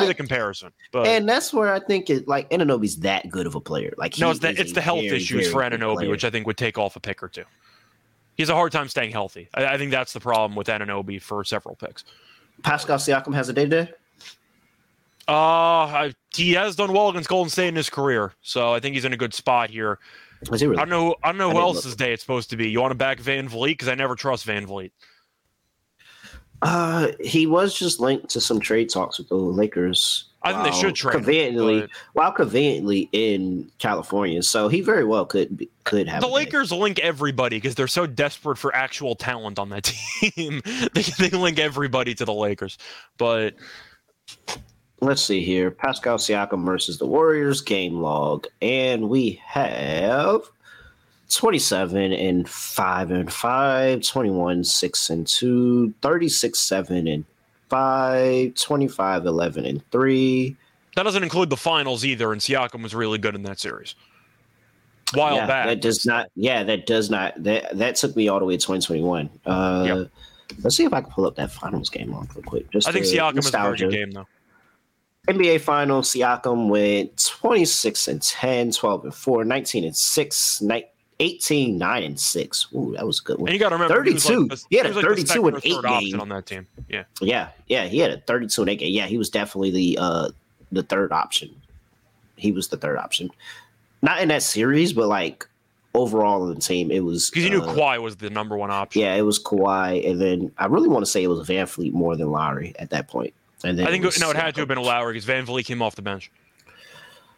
the comparison. But. And that's where I think it, like Ananobi's that good of a player. Like it's the health issues for Anunoby, which I think would take off a pick or two. He has a hard time staying healthy. I think that's the problem with Anunoby for several picks. Pascal Siakam has a day-to-day? He has done well against Golden State in his career, so I think he's in a good spot here. Was he really? I don't know who else's day it's supposed to be. You want to back Van Vliet? Because I never trust Van Vliet. He was just linked to some trade talks with the Lakers. I think they should trade conveniently in California, so he very well could have. The Lakers link everybody because they're so desperate for actual talent on that team. they link everybody to the Lakers, but. Let's see here. Pascal Siakam versus the Warriors game log. And we have 27-5-5, 21-6-2, 36-7-5, 25-11-3. That doesn't include the finals either, and Siakam was really good in that series. While back. That does not. That took me all the way to 2021. Yep. Let's see if I can pull up that finals game log real quick. I think Siakam is a very good game, though. NBA Finals, Siakam went 26-10, 12-4, 19-6, 18-9-6. Ooh, that was a good one. And you got to remember, 32. He had a 32 and 8 game on that team. Yeah. He had a 32 and 8 game. Yeah, he was definitely the third option. He was the third option, not in that series, but like overall in the team, it was because you knew Kawhi was the number one option. Yeah, it was Kawhi, and then I really want to say it was Van Fleet more than Lauri at that point. And then it had to have been a Lauri because Van Vliet came off the bench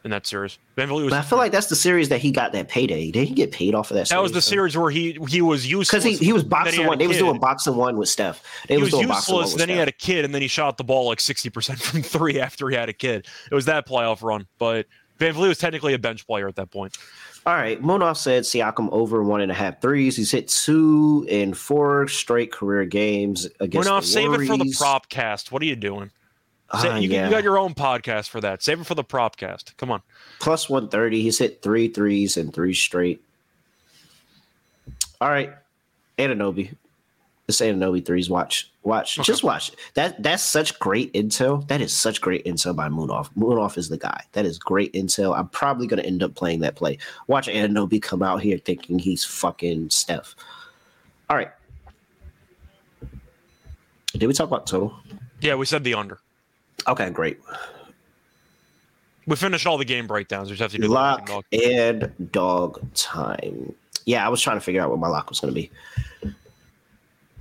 in that series. I feel like that's the series that he got that payday. Did he get paid off of that series? That was the series where he was useless. Because he was boxing one. They was doing boxing one with Steph. He was useless, then he had a kid, and then he shot the ball like 60% from three after he had a kid. It was that playoff run. But Van Vliet was technically a bench player at that point. All right, Munaf said Siakam over 1.5 threes. He's hit 2 in 4 straight career games against Munaf, the Warriors. Save it for the prop cast. What are you doing? You got your own podcast for that. Save it for the prop cast. Come on. Plus 130. He's hit 3 threes in 3 straight. All right, Anunoby. This Anunoby threes. Watch. Okay. Just watch. That's such great intel. That is such great intel by Munaf. Munaf is the guy. That is great intel. I'm probably going to end up playing that play. Watch Anunoby come out here thinking he's fucking Steph. All right. Did we talk about total? Yeah, we said the under. Okay, great. We finished all the game breakdowns. We just have to do lock and dog time. Yeah, I was trying to figure out what my lock was going to be.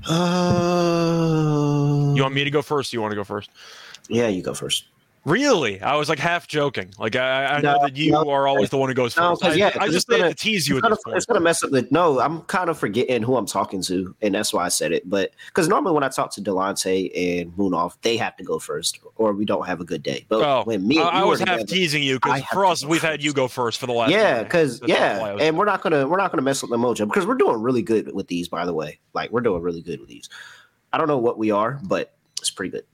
You want me to go first? You want to go first? Yeah, you go first. Really? I was like half joking. Like I know that you are always the one who goes first. I just wanted to tease you with this. It's going to mess up I'm kind of forgetting who I'm talking to, and that's why I said it. But because normally when I talk to Delonte and Munaf, they have to go first, or we don't have a good day. But I was half teasing you because for us, we've had you go first for the last. Yeah, because and we're not gonna mess up the mojo because we're doing really good with these. By the way, like we're doing really good with these. I don't know what we are, but it's pretty good.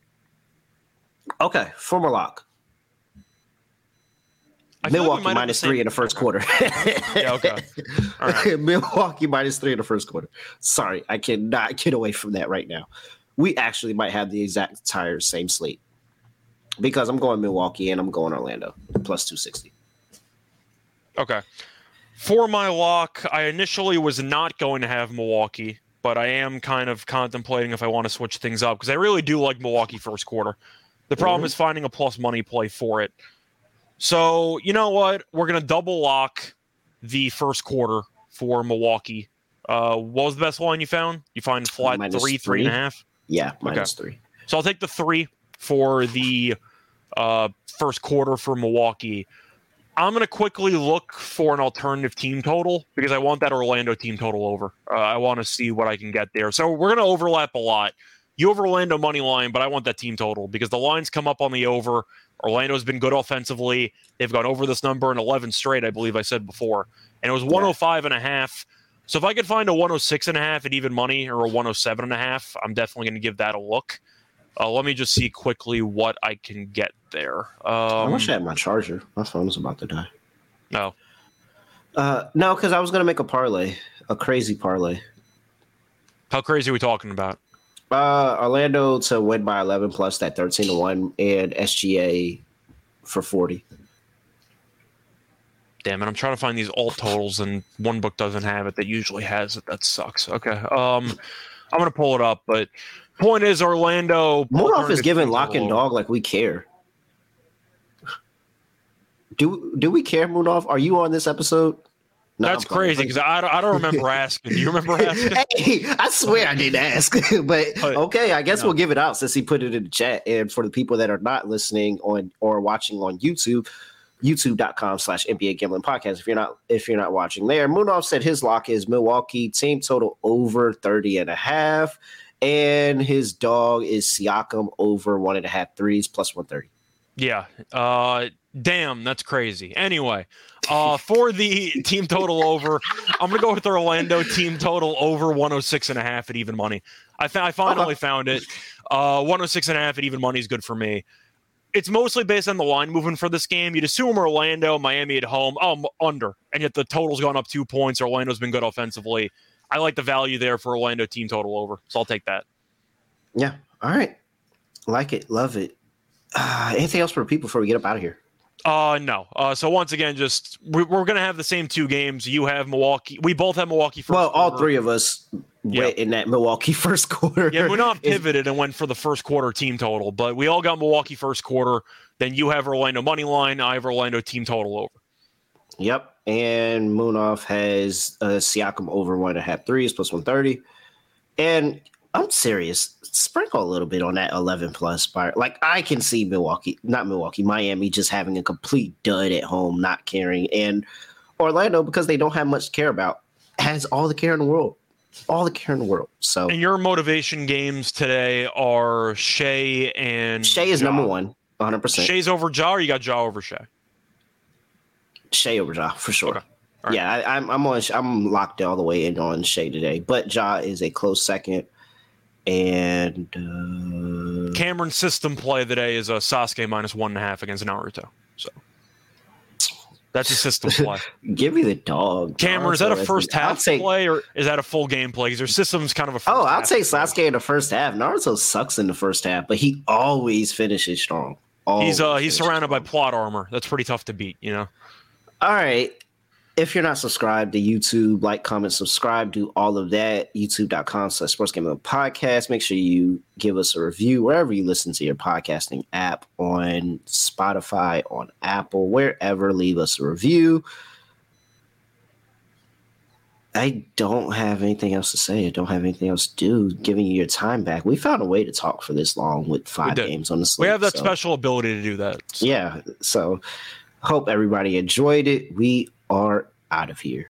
Okay, former lock. Milwaukee minus 3 in the first quarter. Yeah, okay. All right. Milwaukee minus 3 in the first quarter. Sorry, I cannot get away from that right now. We actually might have the exact entire same slate because I'm going Milwaukee and I'm going Orlando, plus 260. Okay. For my lock, I initially was not going to have Milwaukee, but I am kind of contemplating if I want to switch things up because I really do like Milwaukee first quarter. The problem is finding a plus money play for it. So, you know what? We're going to double lock the first quarter for Milwaukee. What was the best line you found? You find flat three and a half? Yeah, minus three. So I'll take the 3 for the first quarter for Milwaukee. I'm going to quickly look for an alternative team total because I want that Orlando team total over. I want to see what I can get there. So we're going to overlap a lot. You have Orlando money line, but I want that team total because the lines come up on the over. Orlando's been good offensively. They've gone over this number in 11 straight, I believe I said before. And it was 105.5. So if I could find a 106.5 at even money or a 107.5, I'm definitely going to give that a look. Let me just see quickly what I can get there. I wish I had my charger. My phone is about to die. No. No, because I was going to make a parlay, a crazy parlay. How crazy are we talking about? Orlando to win by 11 plus that 13-1 and SGA for 40. Damn it, I'm trying to find these all totals and one book doesn't have it that usually has it. That sucks. Okay. I'm going to pull it up, but point is Orlando. Munaf is giving lock and dog like we care. Do we care, Munaf? Are you on this episode? No, that's crazy because I don't remember asking. Do you remember asking? Hey, I swear I didn't ask. But okay, I guess we'll give it out since he put it in the chat. And for the people that are not listening on or watching on YouTube, youtube.com/NBA Gambling Podcast. If you're not watching there, Munaf said his lock is Milwaukee team total over 30.5, and his dog is Siakam over 1.5 threes plus 130. Yeah. Damn, that's crazy. Anyway, for the team total over, I'm going to go with the Orlando team total over 106.5 at even money. I finally found it. 106.5 at even money is good for me. It's mostly based on the line movement for this game. You'd assume Orlando, Miami at home, under, and yet the total's gone up 2 points. Orlando's been good offensively. I like the value there for Orlando team total over, so I'll take that. Yeah, all right. Like it, love it. Anything else for people before we get up out of here? No. So once again, just we're going to have the same two games. You have Milwaukee. We both have Milwaukee first quarter. Well, all three of us went in that Milwaukee first quarter. Yeah, Munaf pivoted and went for the first quarter team total, but we all got Milwaukee first quarter. Then you have Orlando money line. I have Orlando team total over. Yep. And Munaf has Siakam over 1.5 threes plus 130. And I'm serious. Sprinkle a little bit on that 11-plus bar. Like, I can see Miami just having a complete dud at home, not caring. And Orlando, because they don't have much to care about, has all the care in the world. All the care in the world. So, and your motivation games today are Shea and Shea is Ja. Number one, 100%. Shea's over Ja, or you got Ja over Shea? Shea over Ja, for sure. Okay. Right. Yeah, I'm locked all the way in on Shea today. But Ja is a close second. And Cameron's system play today is a Sasuke minus 1.5 against Naruto. So that's a system play. Give me the dog. Cameron, is that a first half play or is that a full game play? Because their system's kind of a first half. Oh, I'll take Sasuke in the first half. Naruto sucks in the first half, but he always finishes strong. Always he's surrounded by plot armor. That's pretty tough to beat, you know? All right. If you're not subscribed to YouTube, like, comment, subscribe, do all of that. YouTube.com/Sports Gambling Podcast. Make sure you give us a review wherever you listen to your podcasting app, on Spotify, on Apple, wherever. Leave us a review. I don't have anything else to say. I don't have anything else to do. Giving you your time back. We found a way to talk for this long with 5 games on the slate. We have that special ability to do that. So. Yeah. So hope everybody enjoyed it. We are out of here.